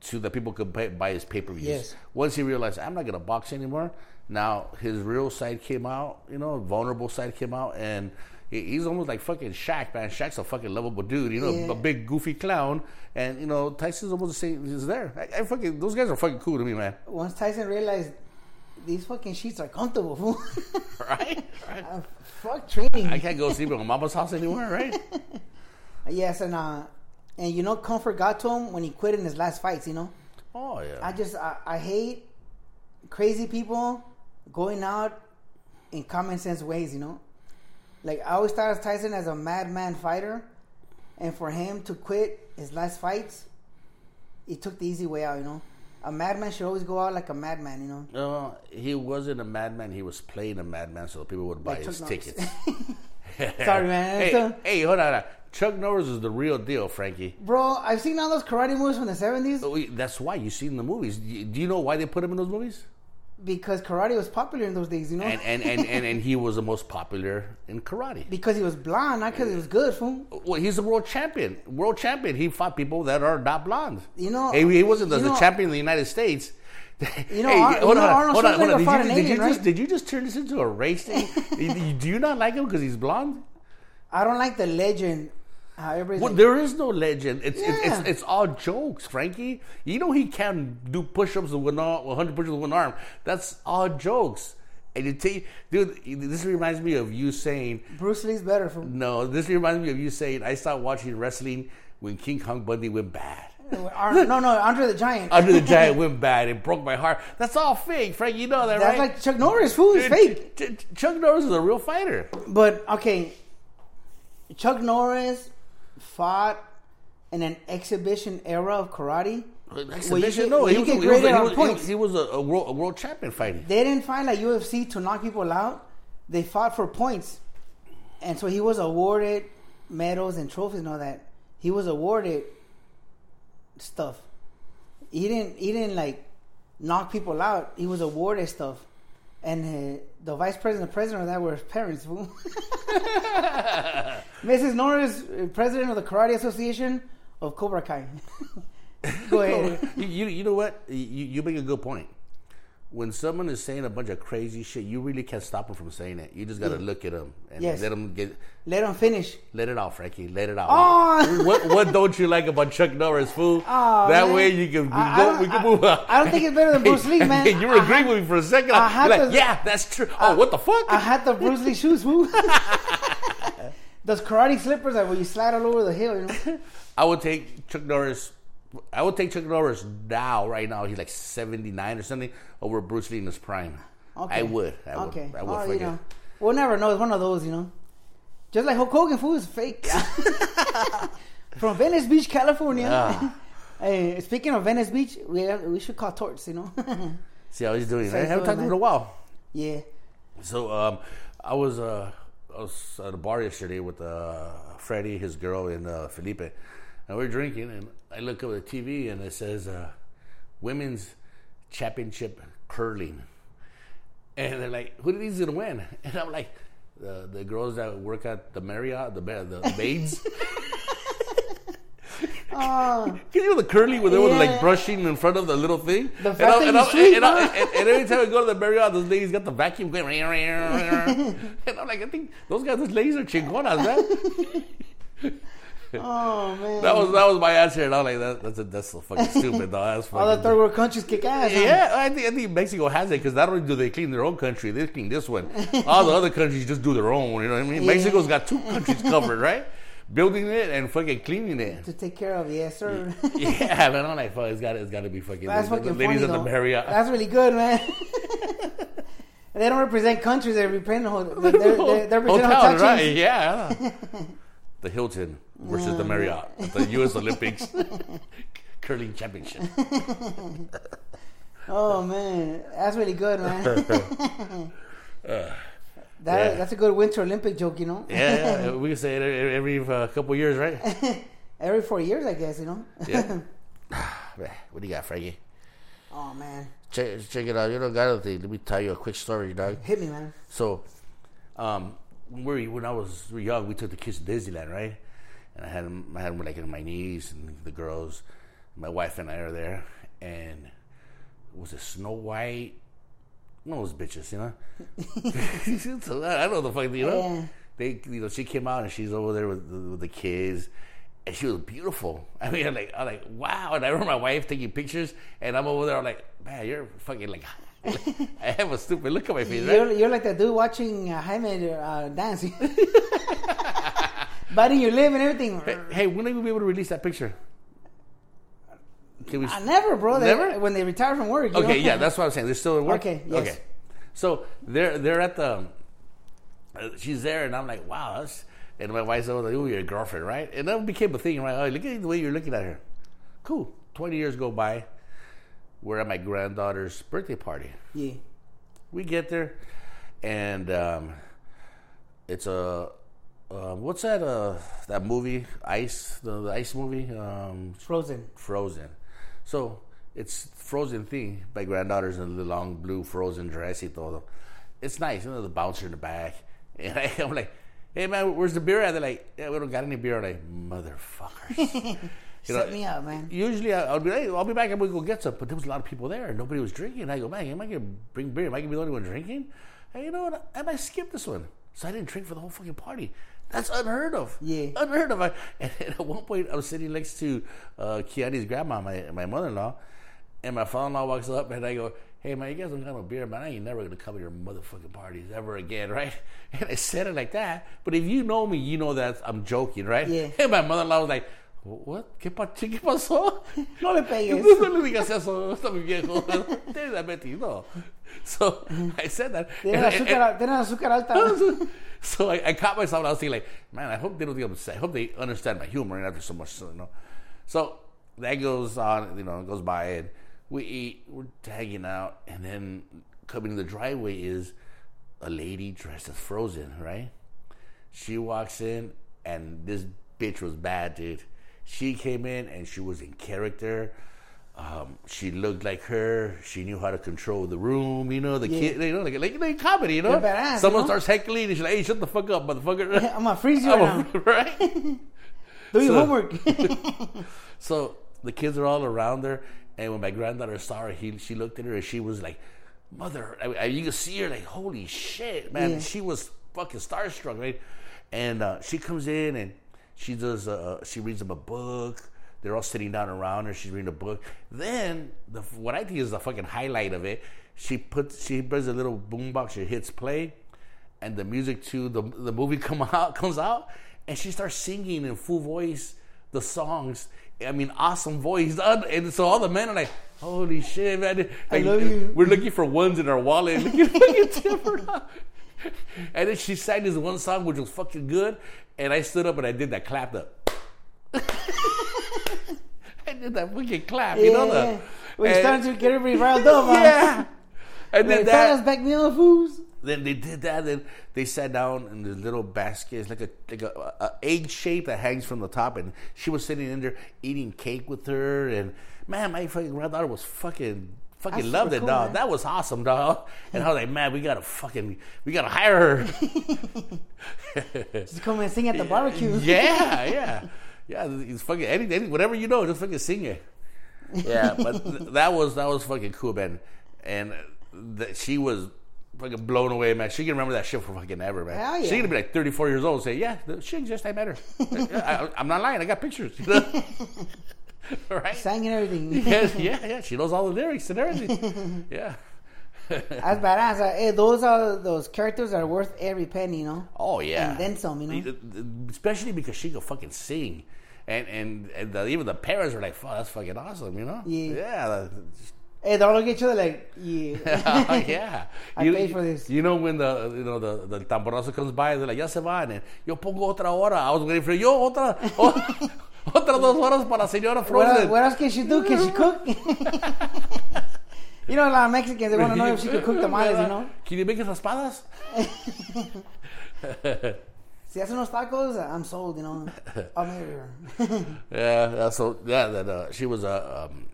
so that people could pay, buy his pay-per-views. Yes. Once he realized, I'm not going to box anymore, now his real side came out, you know, vulnerable side came out, and... He's almost like fucking Shaq, man. Shaq's a fucking lovable dude, you know, yeah. a big goofy clown. And, you know, Tyson's almost the same. He's there. I, I fucking, those guys are fucking cool to me, man. Once Tyson realized these fucking sheets are comfortable, fool. Right? Right. Uh, fuck training. I can't go sleep at my mama's house anymore, right? Yes, and, uh, and you know, comfort got to him when he quit in his last fights, you know? Oh, yeah. I just, I, I hate crazy people going out in common sense ways, you know? Like, I always thought of Tyson as a madman fighter, and for him to quit his last fights, he took the easy way out, you know? A madman should always go out like a madman, you know? No, he wasn't a madman. He was playing a madman so people would buy like his tickets. Sorry, man. Hey, so, hey, hold on. Chuck Norris is the real deal, Frankie. Bro, I've seen all those karate movies from the seventies. Oh, that's why. You've seen the movies. Do you know why they put him in those movies? Because karate was popular in those days, you know? And and, and, and, and he was the most popular in karate. Because he was blonde, not because he was good, fool. Well, he's a world champion. World champion. He fought people that are not blonde. You know... Hey, he wasn't the, know, the champion of the United States. You know, hey, Ar- hold, you know on, Arnold hold on, hold on. Did, you, did, Asian, you right? just, did you just turn this into a race thing? Do you not like him because he's blonde? I don't like the legend... Well, like, there is no legend. It's, yeah. it's it's it's all jokes, Frankie. You know he can do push-ups with one hundred push-ups with one arm. That's all jokes. And you t- dude, this reminds me of you saying Bruce Lee's better. From no, this reminds me of you saying I started watching wrestling when King Kong Bundy went bad. Ar- no, no, Andre the Giant. Andre the Giant went bad. It broke my heart. That's all fake, Frank. You know that, That's right? That's like Chuck Norris. Who is fake? Ch- Ch- Chuck Norris is a real fighter. But okay, Chuck Norris. Fought in an exhibition era of karate. Exhibition? No, he was a, a, world, a world champion fighting. They didn't fight like U F C to knock people out. They fought for points. And so he was awarded medals and trophies and all that. He was awarded stuff. He didn't, he didn't like knock people out. He was awarded stuff. And uh, the vice president, the president of that were his parents. Missus Norris, president of the Karate Association of Cobra Kai. Go ahead. you, you, you know what? You, you make a good point. When someone is saying a bunch of crazy shit, you really can't stop them from saying it. You just got to yeah. look at them and yes. let them get... Let them finish. Let it out, Frankie. Let it out. Oh. What, what don't you like about Chuck Norris, fool? Oh, that man. Way you can, I, go, I we can I, move on. I don't think it's better than Bruce Lee, man. You were I agreeing had, with me for a second. I had like, the, yeah, that's true. Oh, I, what the fuck? I had the Bruce Lee shoes, fool. Those karate slippers that where you slide all over the hill, you know? I would take Chuck Norris. I would take Chuck Norris now, right now. He's like seventy-nine or something, over Bruce Lee in his prime. Okay. I would. I would. Okay. I would oh, forget. You know. We'll never know. It's one of those, you know. Just like Hulk Hogan, food is fake. From Venice Beach, California. Yeah. Hey, speaking of Venice Beach, we have, we should call Torts, you know. See how he's doing. So I haven't talked to him in a while. Yeah. So um, I was... Uh, I was at a bar yesterday with uh, Freddie, his girl, and uh, Felipe, and we we're drinking. And I look up at the T V, and it says uh, "Women's Championship Curling," and they're like, "Who do these gonna win?" And I'm like, "The, the girls that work at the Marriott, the the maids." Can you know the curling where they were yeah. like brushing in front of the little thing? The and, I, and, I, street, and, I, and, and every time I go to the Marriott, those ladies got the vacuum going. And I'm like, I think those guys, those ladies are chingonas, man. Oh man, that was that was my answer, and I was like, that, that's a, that's so fucking stupid, though. That's fucking all the third world countries kick ass. Huh? Yeah, I think I think Mexico has it because not only do they clean their own country, they clean this one. All the other countries just do their own. You know what I mean? Yeah. Mexico's got two countries covered, right? Building it and fucking cleaning it to take care of, yes sir. Yeah, man, I'm like, fuck, it's got it's got to be fucking. That's fucking funny, ladies though. Of the Marriott. That's really good, man. They don't represent countries; they represent they're, they're, they're representing hotels, right? Yeah, the Hilton versus the Marriott at the U S Olympics curling championship. Oh man, that's really good, man. uh. That yeah. That's a good Winter Olympic joke, you know? Yeah, yeah. We can say it every, every uh, couple years, right? Every four years, I guess, you know? Yeah. What do you got, Frankie? Oh, man. Check, check it out. You don't got anything. Let me tell you a quick story, dog. Hit me, man. So, um, when I was young, we took the kids to Disneyland, right? And I had them, I had them like, in my knees and the girls. My wife and I are there. And was it Snow White? No, those bitches, you know. I don't know the fuck, you know. Yeah. They, you know, she came out and she's over there with, with the kids, and she was beautiful. I mean, I'm like, I'm like, wow. And I remember my wife taking pictures, and I'm over there. I'm like, man, you're fucking like, like I have a stupid look on my face. You're, right? You're like that dude watching uh, Jaime uh, dancing, biting your lip and everything. Hey, hey, when are we gonna be able to release that picture? We... I never, bro. They, never? When they retire from work. You okay, know? Yeah, that's what I'm saying. They're still at work. Okay, yes. Okay. So they're they're at the. Uh, she's there, and I'm like, wow. That's, and my wife's like, oh, you're a girlfriend, right? And that became a thing, right? Oh, look at the way you're looking at her. Cool. Twenty years go by. We're at my granddaughter's birthday party. Yeah. We get there, and um, it's a. Uh, what's that? Uh, that movie, Ice, the, the Ice movie. Um, Frozen. Frozen. So it's Frozen thing. My granddaughter's in the long blue Frozen dress. He told them, it's nice. You know, the bouncer in the back, and I, I'm like, "Hey man, where's the beer?" And they're like, "Yeah, we don't got any beer." I'm like, motherfuckers. You know, set me up, man. Usually I, I'll be, hey, I'll be back. I'm gonna go get some. But there was a lot of people there, and nobody was drinking. And I go, man, am I gonna bring beer? Am I gonna be the only one drinking? And you know what? I might skip this one. So I didn't drink for the whole fucking party. That's unheard of. Yeah. Unheard of. I, and at one point, I was sitting next to uh, Kiani's grandma, my, my mother-in-law, and my father-in-law walks up, and I go, hey, man, you guys don't got no beer, man. I ain't never going to come to your motherfucking parties ever again, right? And I said it like that. But if you know me, you know that I'm joking, right? Yeah. And my mother-in-law was like, what? ¿Qué pasó? No le pegues. No le digas eso. Está muy viejo. Tienes diabetes, no. So I said that. Tienes azúcar alta. So I, I caught myself and I was thinking like, man, I hope they don't get upset. I hope they understand my humor and after so much, you know. So that goes on, you know, goes by and we eat, we're hanging out, and then coming to the driveway is a lady dressed as Frozen, right? She walks in and this bitch was bad, dude. She came in and she was in character. Um, she looked like her. She knew how to control the room. You know, the yeah. kid, you know, like, like, like comedy, you know? Badass, someone you know? Starts heckling and she's like, hey, shut the fuck up, motherfucker. I'm going to freeze you right now. Right? Do your so, homework. So the kids are all around her. And when my granddaughter saw her, he, she looked at her and she was like, mother. I, I, you could see her like, holy shit, man. Yeah. She was fucking starstruck, right? And uh, she comes in and She does. Uh, she reads them a book. They're all sitting down around her. She's reading a book. Then, the, what I think is the fucking highlight of it, she puts. She brings a little boombox. She hits play, and the music to the the movie come out comes out, and she starts singing in full voice the songs. I mean, awesome voice. And so all the men are like, holy shit, man. Like, I love you. We're looking for ones in our wallet. Look at, look at Timber. And then she sang this one song, which was fucking good. And I stood up and I did that clap up. I did that fucking clap, yeah. You know? The, we started to get everybody riled up. Huh? Yeah. And then that, back the fools. Then they did that. Then they sat down in the little basket. It's like a like a, a egg shape that hangs from the top. And she was sitting in there eating cake with her. And man, my fucking granddaughter was fucking fucking That's loved it, cool, dog. Man. That was awesome, dog. And I was like, man, we gotta fucking we gotta hire her. Just come and sing at the barbecue. Yeah, yeah, yeah. It's fucking anything, whatever you know, just fucking sing it. Yeah, but th- that was that was fucking cool, man. And that she was fucking blown away, man. She can remember that shit for fucking ever, man. Hell yeah. She's gonna be like thirty-four years old and say, yeah, she just I met her. I, I, I'm not lying, I got pictures, you know? Right? Sang and everything. Yeah, yeah, yeah. She knows all the lyrics and everything. Yeah. That's badass. Hey, those are those characters that are worth every penny, you know? Oh, yeah. And then some, you know? Especially because she could fucking sing. And and, and the, even the parents were like, fuck, that's fucking awesome, you know? Yeah. Yeah. The, Hey, they're all looking at each other like, yeah. Oh, yeah. I you, paid for this. You know when the you know the, the tamborazo comes by, they're like, ya se van. And yo pongo otra hora. I was waiting for yo otra o, otra dos horas para señora Frozen. What, what else can she do? Can she cook? You know, a lot of Mexicans, they want to know if she can cook tamales, you know? Can you make esas espadas? Si hacen unos tacos, I'm sold, you know? I'm here. Yeah, that's so, yeah, that, uh, she was uh, um,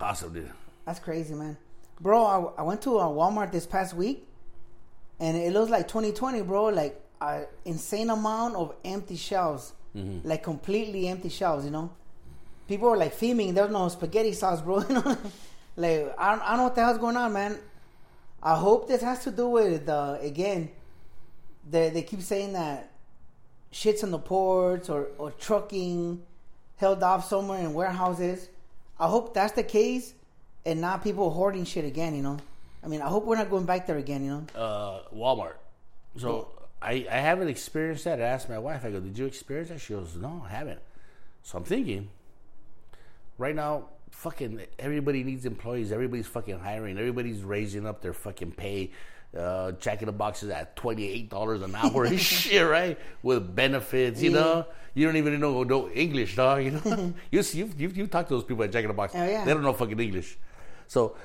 awesome, dude. That's crazy, man. Bro, I, I went to a Walmart this past week, and it looks like twenty twenty, bro. Like, an insane amount of empty shelves. Mm-hmm. Like, completely empty shelves, you know? People were, like, filming. There was no spaghetti sauce, bro. You know? Like, I don't, I don't know what the hell's going on, man. I hope this has to do with, uh, again, they, they keep saying that shit's on the ports or, or trucking held off somewhere in warehouses. I hope that's the case. And not people hoarding shit again, you know? I mean, I hope we're not going back there again, you know? Uh, Walmart. So, I, I haven't experienced that. I asked my wife, I go, did you experience that? She goes, no, I haven't. So, I'm thinking, right now, fucking everybody needs employees. Everybody's fucking hiring. Everybody's raising up their fucking pay. Uh, Jack in the Box is at twenty-eight dollars an hour and shit, right? With benefits, you yeah. know? You don't even know no English, dog, you know? you, you, you, you talk to those people at Jack in the Box. Oh, yeah. They don't know fucking English. So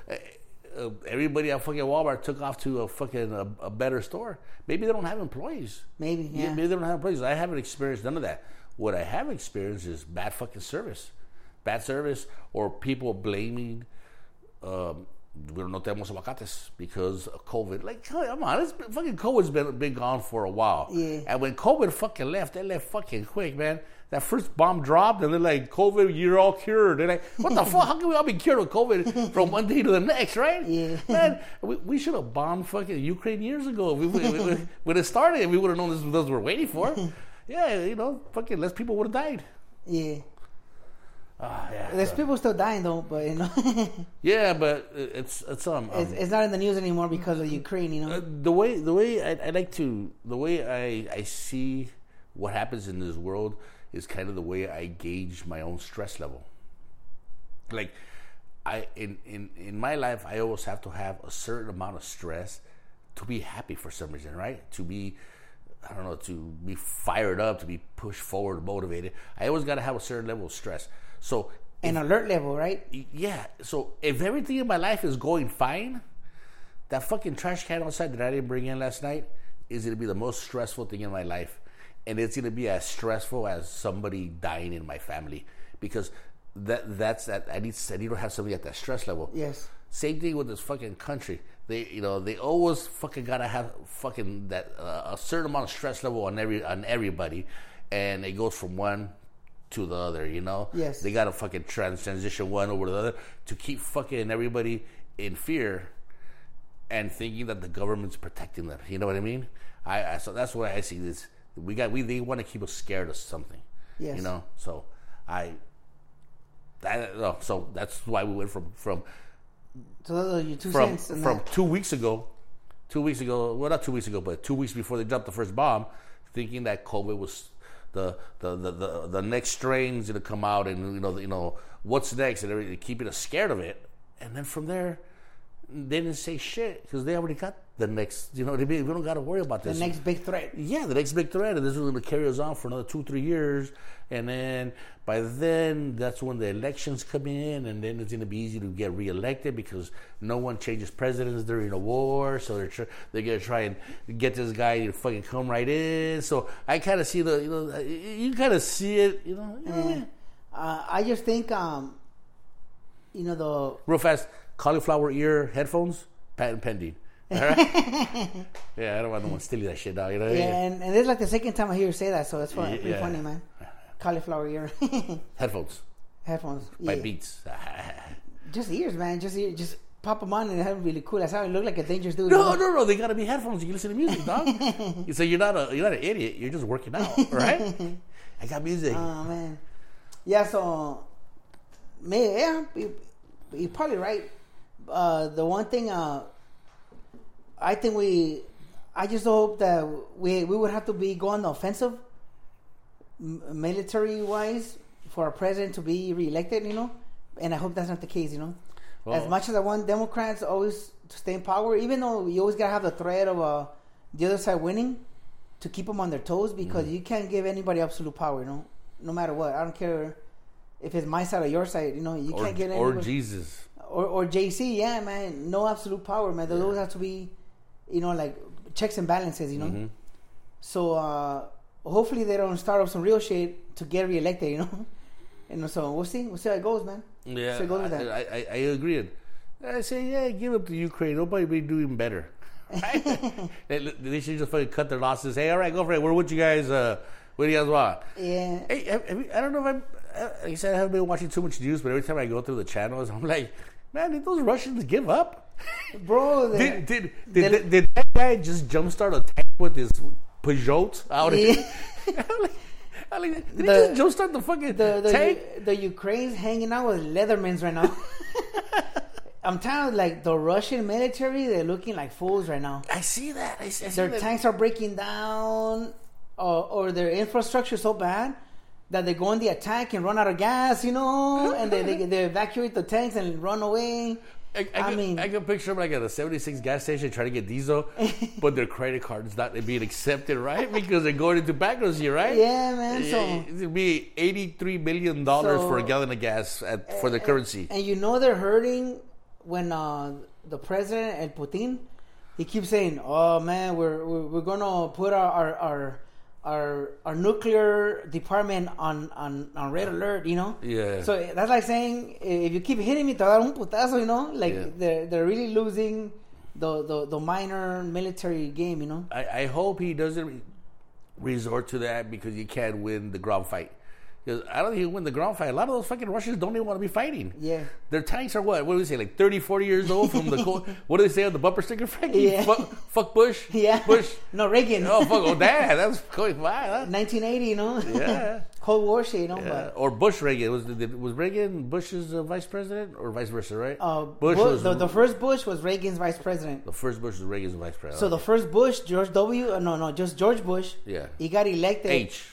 uh, everybody at fucking Walmart took off to a fucking a, a better store. Maybe they don't have employees. Maybe, yeah. Maybe they don't have employees. I haven't experienced none of that. What I have experienced is bad fucking service. Bad service or people blaming, um, no tenemos aguacates because of COVID. Like, come on, it's been, fucking COVID's been, been gone for a while. Yeah. And when COVID fucking left, they left fucking quick, man. That first bomb dropped, and they're like, COVID, you're all cured. They're like, what the fuck? How can we all be cured with COVID from one day to the next, right? Yeah. Man, we, we should have bombed fucking Ukraine years ago. We, we, we, when it started, we would have known this was what we were waiting for. Yeah, you know, fucking less people would have died. Yeah. Oh, yeah, There's so. people still dying though, but you know. Yeah, but it's it's um, um it's, it's not in the news anymore because of Ukraine, you know. Uh, the way the way I, I like to the way I, I see what happens in this world is kind of the way I gauge my own stress level. Like, I in in in my life, I always have to have a certain amount of stress to be happy for some reason, right? To be I don't know, to be fired up, to be pushed forward, motivated. I always got to have a certain level of stress. So an alert level, right? Yeah. So if everything in my life is going fine, that fucking trash can outside that I didn't bring in last night is going to be the most stressful thing in my life. And it's going to be as stressful as somebody dying in my family because that that's that I need I need to have somebody at that stress level. Yes. Same thing with this fucking country. They you know they always fucking gotta have fucking that uh, a certain amount of stress level on every on everybody, and it goes from one to the other, you know? Yes. They gotta fucking trans- transition one over the other to keep fucking everybody in fear and thinking that the government's protecting them. You know what I mean? I, I so that's why I see this. We got we they want to keep us scared of something. Yes. You know? So I that no, so that's why we went from from so those are your two from, cents from that. two weeks ago, two weeks ago, well not two weeks ago, but two weeks before they dropped the first bomb, thinking that COVID was the the the, the, the next strain's gonna come out, and you know the, you know what's next, and everything, keeping us scared of it. And then from there, they didn't say shit because they already got the next. You know what I mean? We don't got to worry about this. The next big threat. Yeah, the next big threat, and this is going to carry us on for another two, three years. And then by then, that's when the elections come in, and then it's going to be easy to get reelected because no one changes presidents during a war. So they're tr- they're going to try and get this guy to fucking come right in. So I kind of see the you know you kind of see it. You know, mm. eh. uh, I just think um, you know the real fast. Cauliflower ear headphones, patent pending. All right? Yeah, I don't want no one stealing that shit out. You know what yeah, I mean? and, and it's like the second time I hear you say that, so it's fun, yeah. pretty funny, man. Cauliflower ear headphones. Headphones by yeah. Beats. Just ears, man. Just ears. Just pop them on and have them really cool. That's how it look like a dangerous dude. No, no, no. They gotta be headphones. You can listen to music, dog. So you're not a you're not an idiot. You're just working out, right? I got music. Oh man. Yeah. So, man, yeah, you're probably right. Uh, the one thing uh, I think we I just hope that we we would have to be going offensive m- military wise for a president to be reelected, you know, and I hope that's not the case, you know. Well, as much as I want Democrats always to stay in power, even though you always gotta have the threat of uh, the other side winning to keep them on their toes, because mm-hmm. you can't give anybody absolute power, you know, no matter what. I don't care if it's my side or your side, you know, you or, can't get anybody. Or Jesus. Or or J C, yeah, man, no absolute power, man. There yeah. always have to be, you know, like checks and balances, you know. Mm-hmm. So uh, hopefully they don't start up some real shit to get reelected, you know. And so we'll see, we'll see how it goes, man. Yeah, so it goes with that. I, I I agree. I say, yeah, give up to Ukraine. Nobody be doing better. Right? they, they should just fucking cut their losses. Hey, all right, go for it. We're with you guys. Uh, what do you guys want? Yeah. Hey, have, have you, I don't know if I'm. Like I said, I haven't been watching too much news, but every time I go through the channels, I'm like, man, did those Russians give up? Bro, they, did, did, did, they, did that guy just jumpstart a tank with his Peugeot out yeah. here? I'm like, I'm like, did the, he just jumpstart the fucking the, the, tank? The, the Ukraine's hanging out with Leathermans right now. I'm telling you, like, the Russian military, they're looking like fools right now. I see that. I see, I see their that. tanks are breaking down, or, or their infrastructure so bad that they go on the attack and run out of gas, you know, and they they, they evacuate the tanks and run away. I, I, I can, mean, I can picture them like at a seventy-six gas station trying to get diesel, but their credit card is not being accepted, right? Because they're going into bankruptcy, right? Yeah, man. So it'd be eighty-three million dollars so, for a gallon of gas at, for the and, currency. And you know they're hurting when uh, the president and Putin, he keeps saying, "Oh man, we're we're, we're gonna put our our." our Our our nuclear department on, on, on red alert, you know? Yeah. So that's like saying, if you keep hitting me, te va a dar un putazo, you know? Like, yeah. they're, they're really losing the, the, the minor military game, you know? I, I hope he doesn't resort to that, because you can't win the ground fight. Because I don't think he'll win the ground fight. A lot of those fucking Russians don't even want to be fighting. Yeah. Their tanks are what? What do we say? Like thirty, forty years old from the cold. What do they say on the bumper sticker, Frankie? Yeah. Fuck, fuck Bush. Yeah. Bush. No, Reagan. Oh, fuck. Oh, damn. That was going by. Huh? nineteen eighty, you know? Yeah. Cold War shit, you know? Yeah. But. Or Bush Reagan. Was was Reagan Bush's uh, vice president, or vice versa, right? Uh, Bush Bush, was, the, the first Bush was Reagan's vice president. The first Bush was Reagan's vice president. So the first Bush, George W. Uh, no, no, just George Bush. Yeah. He got elected. H.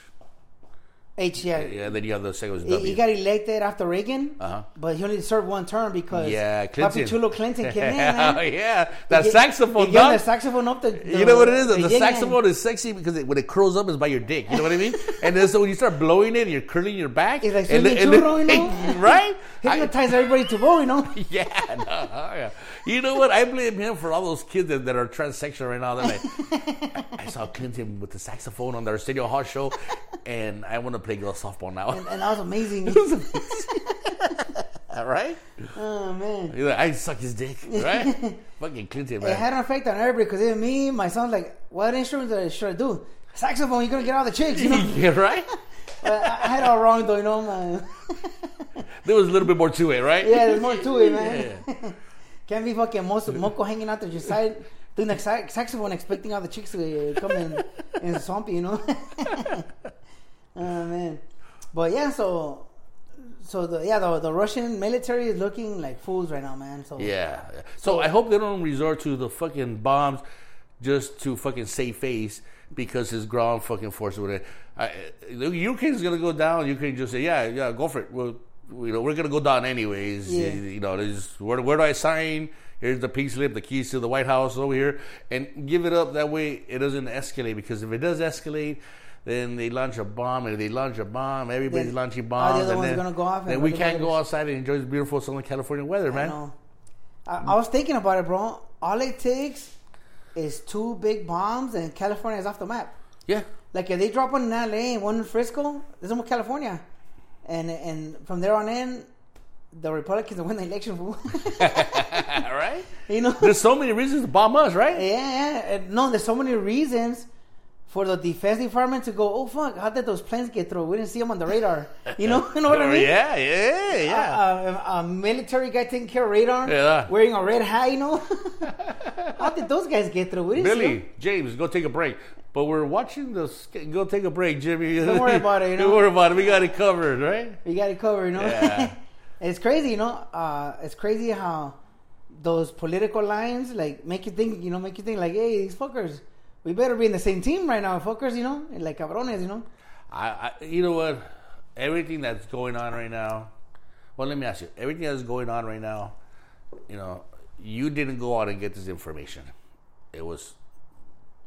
H, yeah. Yeah, then you have the second was W. He got elected after Reagan, uh-huh. but he only served one term because yeah, Clinton. Papi Chulo Clinton came in. Oh, yeah. That get, saxophone, dog. The saxophone up the, the, you know what it is? The, the, the saxophone is sexy because it, when it curls up, it's by your dick. You know what I mean? And then so when you start blowing it and you're curling your back. It's like and, and, and, churro, you know? Right? Hypnotize everybody to go, you know? Yeah. No, oh, yeah. You know what? I blame him for all those kids that, that are transsexual right now. They're like, I, I saw Clinton with the saxophone on their Studio Hall show, and I want to play girl softball now. And, and that was amazing. Right? Oh, man. Like, I suck his dick, right? Fucking Clinton, man. It had an effect on everybody, because even me, my son's like, what instrument should I do? Saxophone, you're going to get all the chicks, you know? Yeah, right? But I had it all wrong, though, you know, man. There was a little bit more to it, right? Yeah, there's more to it, man. Yeah. Can't be fucking moco hanging out to your side, doing the saxophone, expecting all the chicks to come in and swamp you, you know? Oh man, but yeah, so so the yeah the, the Russian military is looking like fools right now, man. So yeah, so, so I hope they don't resort to the fucking bombs just to fucking save face. because his ground fucking forces would end. I, the U K's gonna go down. U K just say, yeah, yeah, go for it. We'll, you know, we're gonna go down anyways. Yeah. You, you know, just, where where do I sign? Here's the pink slip, the keys to the White House over here, and give it up. That way, it doesn't escalate. Because if it does escalate, then they launch a bomb, and if they launch a bomb, everybody's then, launching bombs. The other and one's then, gonna go off. And then we can't go outside and enjoy the beautiful Southern California weather, I man. Know. I, I was thinking about it, bro. All it takes is two big bombs, and California is off the map. Yeah. Like, if they drop one in L A and one in Frisco, there's no more California. And and from there on in, the Republicans will win the election. Right? You know? There's so many reasons to bomb us, right? Yeah, yeah. No, there's so many reasons for the Defense Department to go, oh, fuck, how did those planes get through? We didn't see them on the radar. You know, you know what I mean? Yeah, yeah, yeah. A, a, a military guy taking care of radar, yeah. Wearing a red hat, you know? How did those guys get through? We didn't Billy, see them. James, go take a break. But we're watching the... Go take a break, Jimmy. Don't worry about it, you know? Don't worry about it. We got it covered, right? We got it covered, you know? Yeah. It's crazy, you know? Uh, it's crazy how those political lines, like, make you think, you know, make you think, like, hey, these fuckers... We better be in the same team right now, fuckers, you know? Like cabrones, you know? I, I, you know what? Everything that's going on right now... Well, let me ask you. Everything that's going on right now, you know, you didn't go out and get this information. It was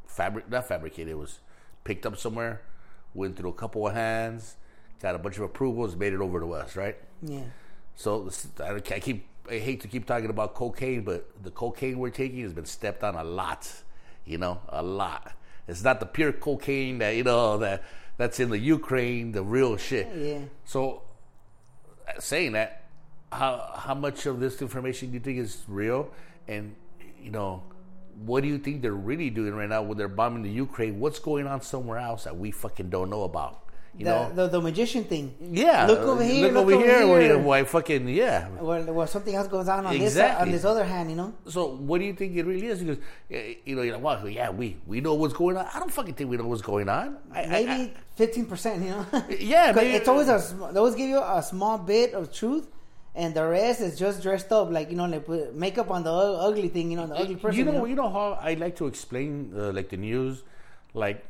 fabric, not fabricated. It was picked up somewhere, went through a couple of hands, got a bunch of approvals, made it over to us, right? Yeah. So I, keep, I hate to keep talking about cocaine, but the cocaine we're taking has been stepped on a lot. You know, a lot. It's not the pure cocaine that, you know, that that's in the Ukraine, the real shit. Yeah. So, saying that, how how much of this information do you think is real? And, you know, what do you think they're really doing right now when they're bombing the Ukraine? What's going on somewhere else that we fucking don't know about? You the, know? The, the magician thing. Yeah. Look over here. Look, look over, over here. here. Where, where fucking, yeah. Well, well, something else goes on on, exactly. this, on this other hand, you know? So what do you think it really is? Because, you know, you're like, well, yeah, we, we know what's going on. I don't fucking think we know what's going on. I, maybe I, I, fifteen percent, you know? Yeah. Maybe, it's always a, they always give you a small bit of truth. And the rest is just dressed up, like, you know, they put makeup on the ugly thing, you know, the ugly person. You know, you know, you know how I like to explain, uh, like, the news? Like,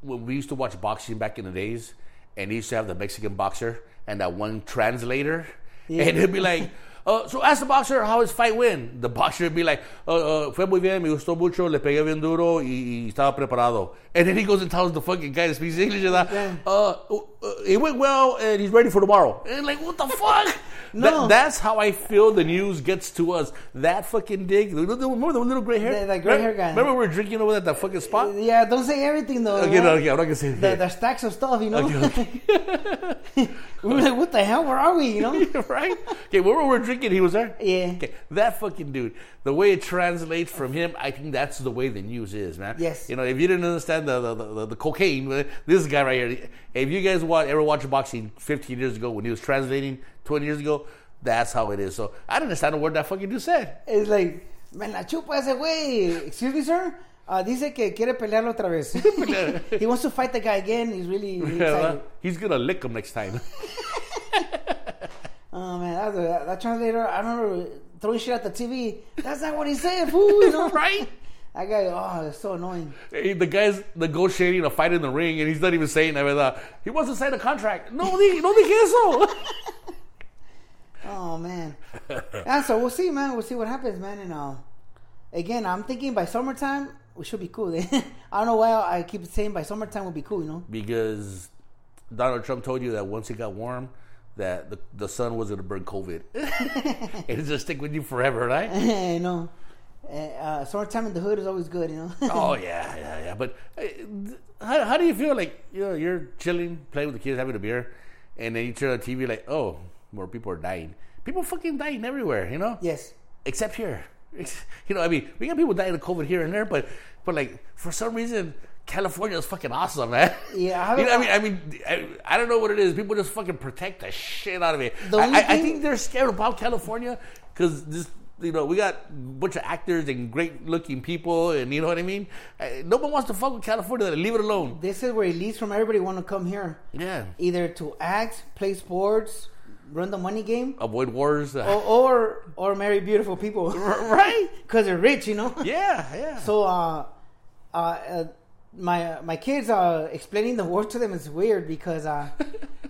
when we used to watch boxing back in the days, and they used to have the Mexican boxer and that one translator, yeah. And they'd be like, uh, so ask the boxer how his fight went. The boxer would be like, uh, uh, fue muy bien, me gustó mucho, le pegué bien duro, y, y estaba preparado. And then he goes and tells the fucking guy that speaks English, and that, yeah. uh, uh, it went well, and he's ready for tomorrow. And like, what the fuck? No. That, that's how I feel the news gets to us. That fucking dick. Remember the little gray hair? The, the gray remember, hair guy. Remember we were drinking over at that fucking spot? Yeah, don't say everything though. Okay, no, okay, I'm not going to say the, the stacks of stuff, you know? Okay, okay. We were like, what the hell? Where are we, you know? Yeah, right? Okay, where we were drinking, he was there? Yeah. Okay, that fucking dude. The way it translates from him, I think that's the way the news is, man. Yes. You know, if you didn't understand the, the, the, the cocaine, this guy right here, if you guys watch, ever watched boxing fifteen years ago when he was translating, twenty years ago, that's how it is. So I don't understand a word that fucking dude said. It's like, man, la chupa ese güey. Excuse me, sir? Uh, dice que quiere pelearlo otra vez. He wants to fight the guy again. He's really, really excited. He's going to lick him next time. Oh, man. That, that, that translator, I remember throwing shit at the T V. That's not what he said, fool. You know? Right? That guy, oh, it's so annoying. Hey, the guy's negotiating a fight in the ring, and he's not even saying that. He wants to sign a contract. No, they, no, they cancel. Oh, man. Yeah, so we'll see, man. We'll see what happens, man. And uh, again, I'm thinking by summertime, we should be cool. I don't know why I keep saying by summertime we'll be cool, you know? Because Donald Trump told you that once it got warm, that the, the sun was going to burn COVID. It'll just stick with you forever, right? I know. Uh, summertime in the hood is always good, you know? Oh, yeah, yeah, yeah. But uh, how, how do you feel? Like, you know, you're chilling, playing with the kids, having a beer, and then you turn on the T V like, oh... More people are dying. People fucking dying everywhere, you know? Yes. Except here. You know, I mean, we got people dying of COVID here and there, but, but like, for some reason, California is fucking awesome, man. Yeah. I, you know, I mean, I mean, I, I don't know what it is. People just fucking protect the shit out of it. I, I, I think they're scared about California because this, you know, we got a bunch of actors and great-looking people, and you know what I mean? No one wants to fuck with California. Leave it alone. This is where it leads from. Everybody want to come here. Yeah. Either to act, play sports... Run the money game. Avoid wars. Uh, or, or or marry beautiful people. Right? Because they're rich, you know? Yeah, yeah. So, uh, uh, uh, my my kids uh, explaining the word to them is weird because uh,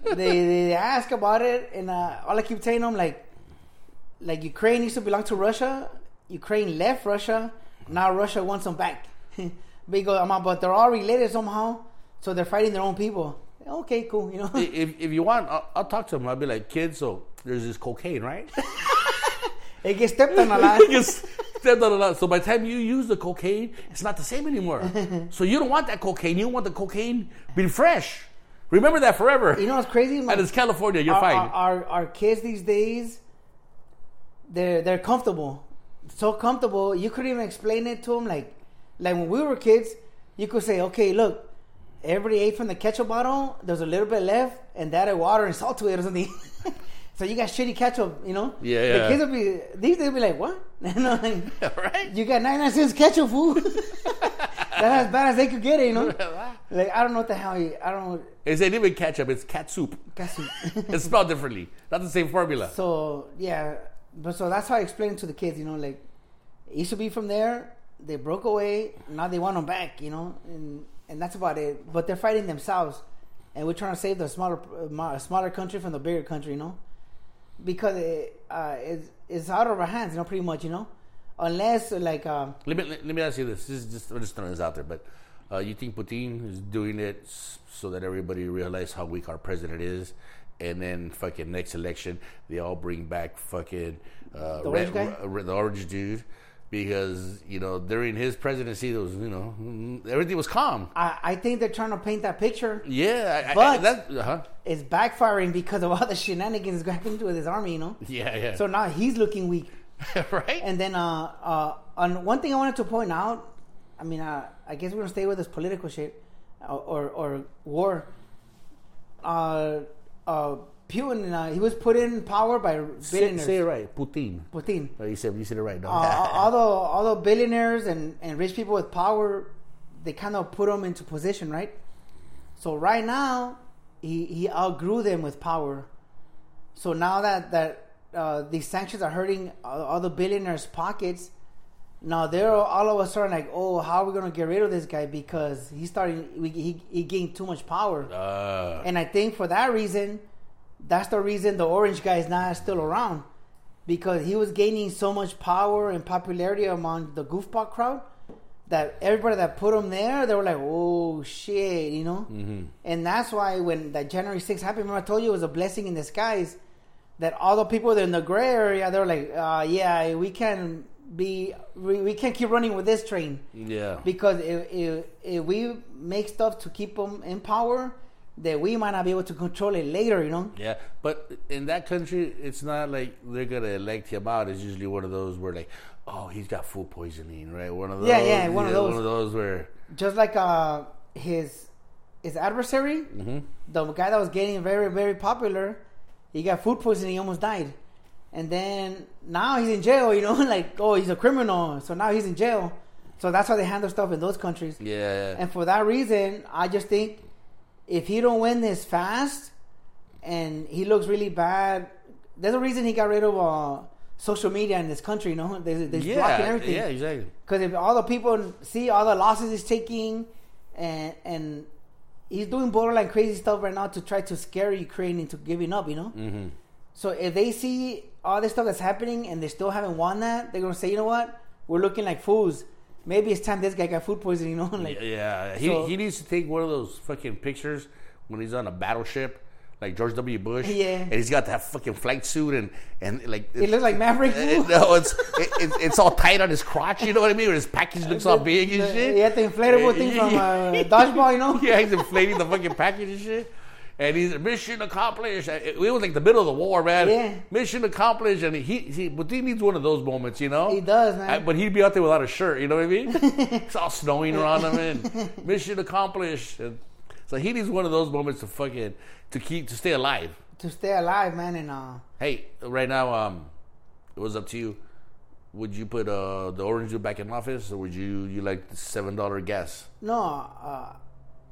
they they ask about it, and uh, all I keep telling them like like Ukraine used to belong to Russia. Ukraine left Russia. Now Russia wants them back. Because but they're all related somehow, so they're fighting their own people. Okay, cool. You know, if if you want, I'll, I'll talk to them. I'll be like, kids, so there's this cocaine, right? It gets stepped on a lot. It gets stepped on a lot. So by the time you use the cocaine, it's not the same anymore. So you don't want that cocaine. You want the cocaine being fresh. Remember that forever. You know what's crazy? My, and it's California. You're our, fine. Our, our our kids these days, they're they're comfortable, so comfortable. You couldn't even explain it to them. Like like when we were kids, you could say, okay, look. Everybody ate from the ketchup bottle. There's a little bit left, and that had water and salt to it or something. So you got shitty ketchup, you know. Yeah, yeah. The kids will be these days will be like, "What? You know, like, yeah, right? You got ninety-nine cents ketchup, fool." That's as bad as they could get it, you know. Like I don't know what the hell. You, I don't. It's not even ketchup. It's cat soup. Cat soup. It's spelled differently. Not the same formula. So yeah, but so that's how I explained to the kids, you know, like it used to be from there. They broke away. Now they want them back, you know, and. And that's about it. But they're fighting themselves, and we're trying to save the smaller, uh, smaller country from the bigger country, you know, because it, uh, it's, it's out of our hands, you know, pretty much, you know, unless like. Uh, let me let me ask you this. This is just I'm just throwing this out there, but uh, you think Putin is doing it so that everybody realizes how weak our president is, and then fucking next election they all bring back fucking uh, the orange red, guy? Red, the orange dude. Because, you know, during his presidency, there was, you know, everything was calm. I, I think they're trying to paint that picture. Yeah. I, but I, that, uh-huh. It's backfiring because of all the shenanigans happening with his army, you know? Yeah, yeah. So now he's looking weak. Right? And then uh, uh, on one thing I wanted to point out, I mean, uh, I guess we're going to stay with this political shit or or, or war. Uh, uh, Putin, uh, he was put in power by billionaires. Say, say it right, Putin. Putin. Oh, you said you said it right. No. Uh, although, although billionaires and, and rich people with power, they kind of put them into position, right? So right now, he, he outgrew them with power. So now that that uh, these sanctions are hurting all, all the billionaires' pockets, now they're all of a sudden like, oh, how are we gonna get rid of this guy because he started he he, he gained too much power, uh. and I think for that reason. That's the reason the orange guy is not still around, because he was gaining so much power and popularity among the goofball crowd that everybody that put him there, they were like, "Oh shit," you know. Mm-hmm. And that's why when that January sixth happened, remember I told you it was a blessing in disguise. That all the people that are in the gray area, they were like, uh, "Yeah, we can be, we, we can't keep running with this train." Yeah. Because if, if, if we make stuff to keep them in power. That we might not be able to control it later, you know? Yeah, but in that country, it's not like they're going to elect him out. It's usually one of those where, like, oh, he's got food poisoning, right? One of those. Yeah, yeah, one yeah, of those. One of those where... Just like uh, his his adversary, mm-hmm. the guy that was getting very, very popular, he got food poisoning, he almost died. And then now he's in jail, you know? Like, oh, he's a criminal, so now he's in jail. So that's how they handle stuff in those countries. Yeah. And for that reason, I just think... If he don't win this fast, and he looks really bad, there's a reason he got rid of uh, social media in this country. You know, they, they're yeah, blocking everything. Yeah, exactly. Because if all the people see all the losses he's taking, and and he's doing borderline crazy stuff right now to try to scare Ukraine into giving up. You know. Mm-hmm. So if they see all this stuff that's happening and they still haven't won that, they're gonna say, you know what, we're looking like fools. Maybe it's time this guy got food poisoning, you know? Like, yeah, he so, he needs to take one of those fucking pictures when he's on a battleship, like George W. Bush. Yeah. And he's got that fucking flight suit and, and like... It looks like Maverick. It, no, it's it, it, it's all tight on his crotch, you know what I mean? Where his package looks the, all big and the, shit. Yeah, the inflatable thing from uh, Dodgeball, you know? Yeah, he's inflating the fucking package and shit. And he's mission accomplished. It was like the middle of the war, man. Yeah. Mission accomplished. And he, he, but he needs one of those moments, you know? He does, man. I, but he'd be out there without a shirt, you know what I mean? It's all snowing around him and mission accomplished. And so he needs one of those moments to fucking, to keep, to stay alive. To stay alive, man. And, uh, hey, right now, um, it was up to you. Would you put uh, the orange dude back in office or would you, you like the seven dollars gas? No, uh,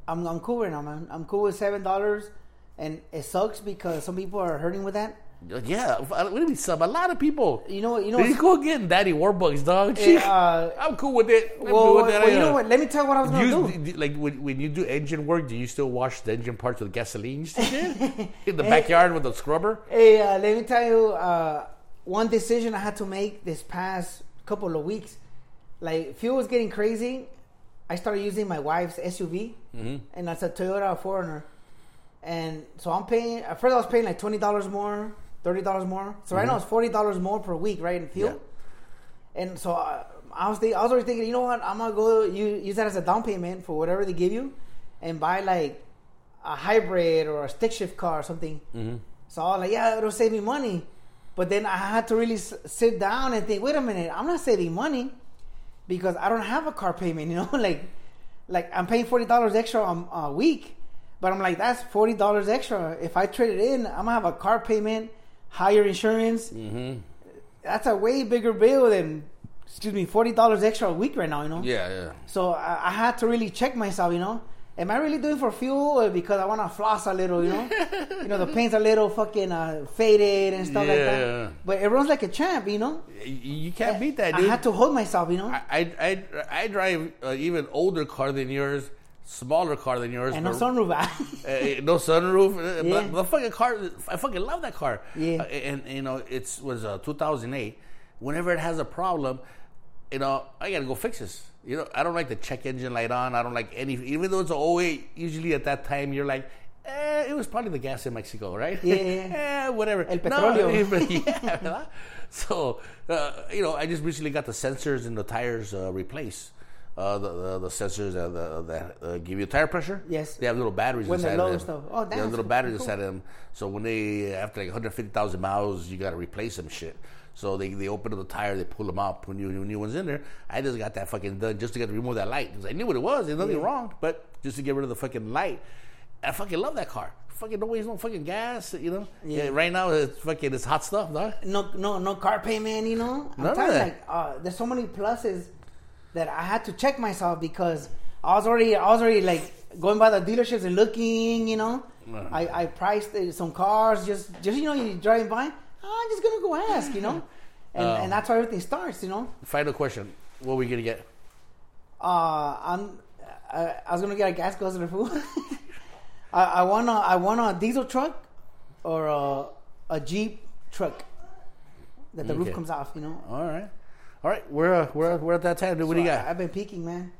I'm I'm cool right now, man. I'm cool with seven dollars. And it sucks because some people are hurting with that. Yeah, what do you mean some? A lot of people. You know what? You know what? It's cool getting Daddy Warbucks, dog. It, uh, I'm cool with it. Well, cool with well, well you know what? Let me tell you what I was going to do. do. Like when, when you do engine work, do you still wash the engine parts with gasoline in the backyard hey, with a scrubber? Hey, uh, let me tell you uh, one decision I had to make this past couple of weeks. Like fuel was getting crazy. I started using my wife's S U V, mm-hmm. and that's a Toyota four runner. And so I'm paying. At first, I was paying like twenty dollars more. thirty dollars more. So right mm-hmm. now it's forty dollars more per week, right, in fuel. Yeah. And so I, I was thinking, I was already thinking, you know what? I'm going to go use, use that as a down payment for whatever they give you and buy like a hybrid or a stick shift car or something. Mm-hmm. So I was like, yeah, it'll save me money. But then I had to really s- sit down and think, wait a minute, I'm not saving money because I don't have a car payment, you know? like, like I'm paying forty dollars extra a, a week, but I'm like, that's forty dollars extra. If I trade it in, I'm going to have a car payment, higher insurance. Mm-hmm. That's a way bigger bill than, excuse me, forty dollars extra a week right now, you know? Yeah, yeah. So I, I had to really check myself, you know? Am I really doing for fuel or because I want to floss a little, you know? You know, the paint's a little fucking uh, faded and stuff yeah, like that. Yeah. But it runs like a champ, you know? You can't I, beat that, dude. I had to hold myself, you know? I I, I, I drive an even older car than yours. Smaller car than yours, and no sunroof. uh, no sunroof. Yeah. But the fucking car, I fucking love that car. Yeah. Uh, and, and you know, it was uh, two thousand eight. Whenever it has a problem, you know, I gotta go fix this. You know, I don't like the check engine light on. I don't like any. Even though it's an oh eight, usually at that time you're like, eh, it was probably the gas in Mexico, right? Yeah. eh, whatever. El petróleo. No, yeah. So uh, you know, I just recently got the sensors in the tires uh, replaced. Uh, the, the the sensors that, the, that uh, give you tire pressure. Yes. They have little batteries when inside low of them. Stuff. Oh, they have little batteries cool. inside of them. So when they, after like one hundred fifty thousand miles, you got to replace some shit. So they, they open up the tire, they pull them out, put new, new ones in there. I just got that fucking done just to get to remove that light. Because I knew what it was. There's nothing yeah. wrong. But just to get rid of the fucking light. I fucking love that car. Fucking no waste, no fucking gas, you know? Yeah. yeah. Right now, it's fucking, it's hot stuff, dog. No, no, no car payment, you know? I'm telling you, like, uh, there's so many pluses that I had to check myself because I was already, I was already like going by the dealerships and looking, you know. Mm. I, I priced some cars, just, just you know, you driving by. Oh, I'm just gonna go ask, you know, and um, and that's how everything starts, you know. Final question: what are we gonna get? Uh, I'm, I, I was gonna get a gas guzzler fool. I, I wanna, I want a diesel truck or a, a Jeep truck that the okay. roof comes off, you know. All right. All right, we're uh, we're we're at that time. Dude, what so do you got? I, I've been peeking, man.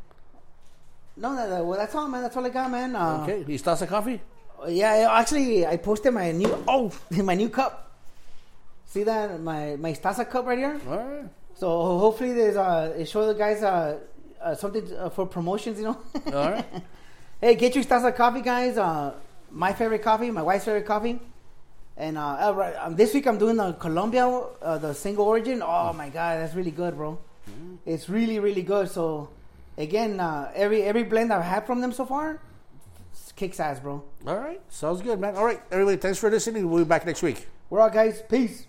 No, that, well, that's all, man. That's all I got, man. Uh, okay, you start some coffee? Yeah, actually, I posted my new oh my new cup. See that my my Stasa cup right here. All right. So hopefully there's uh it shows the guys uh, uh something uh, for promotions, you know. All right. Hey, get your Stasa coffee, guys. Uh, my favorite coffee, my wife's favorite coffee. And uh, right, um, this week I'm doing the Colombia, uh, the single origin. Oh my God, that's really good, bro. Mm-hmm. It's really, really good. So, again, uh, every every blend I've had from them so far kicks ass, bro. All right, sounds good, man. All right, everybody, thanks for listening. We'll be back next week. We're out, guys. Peace.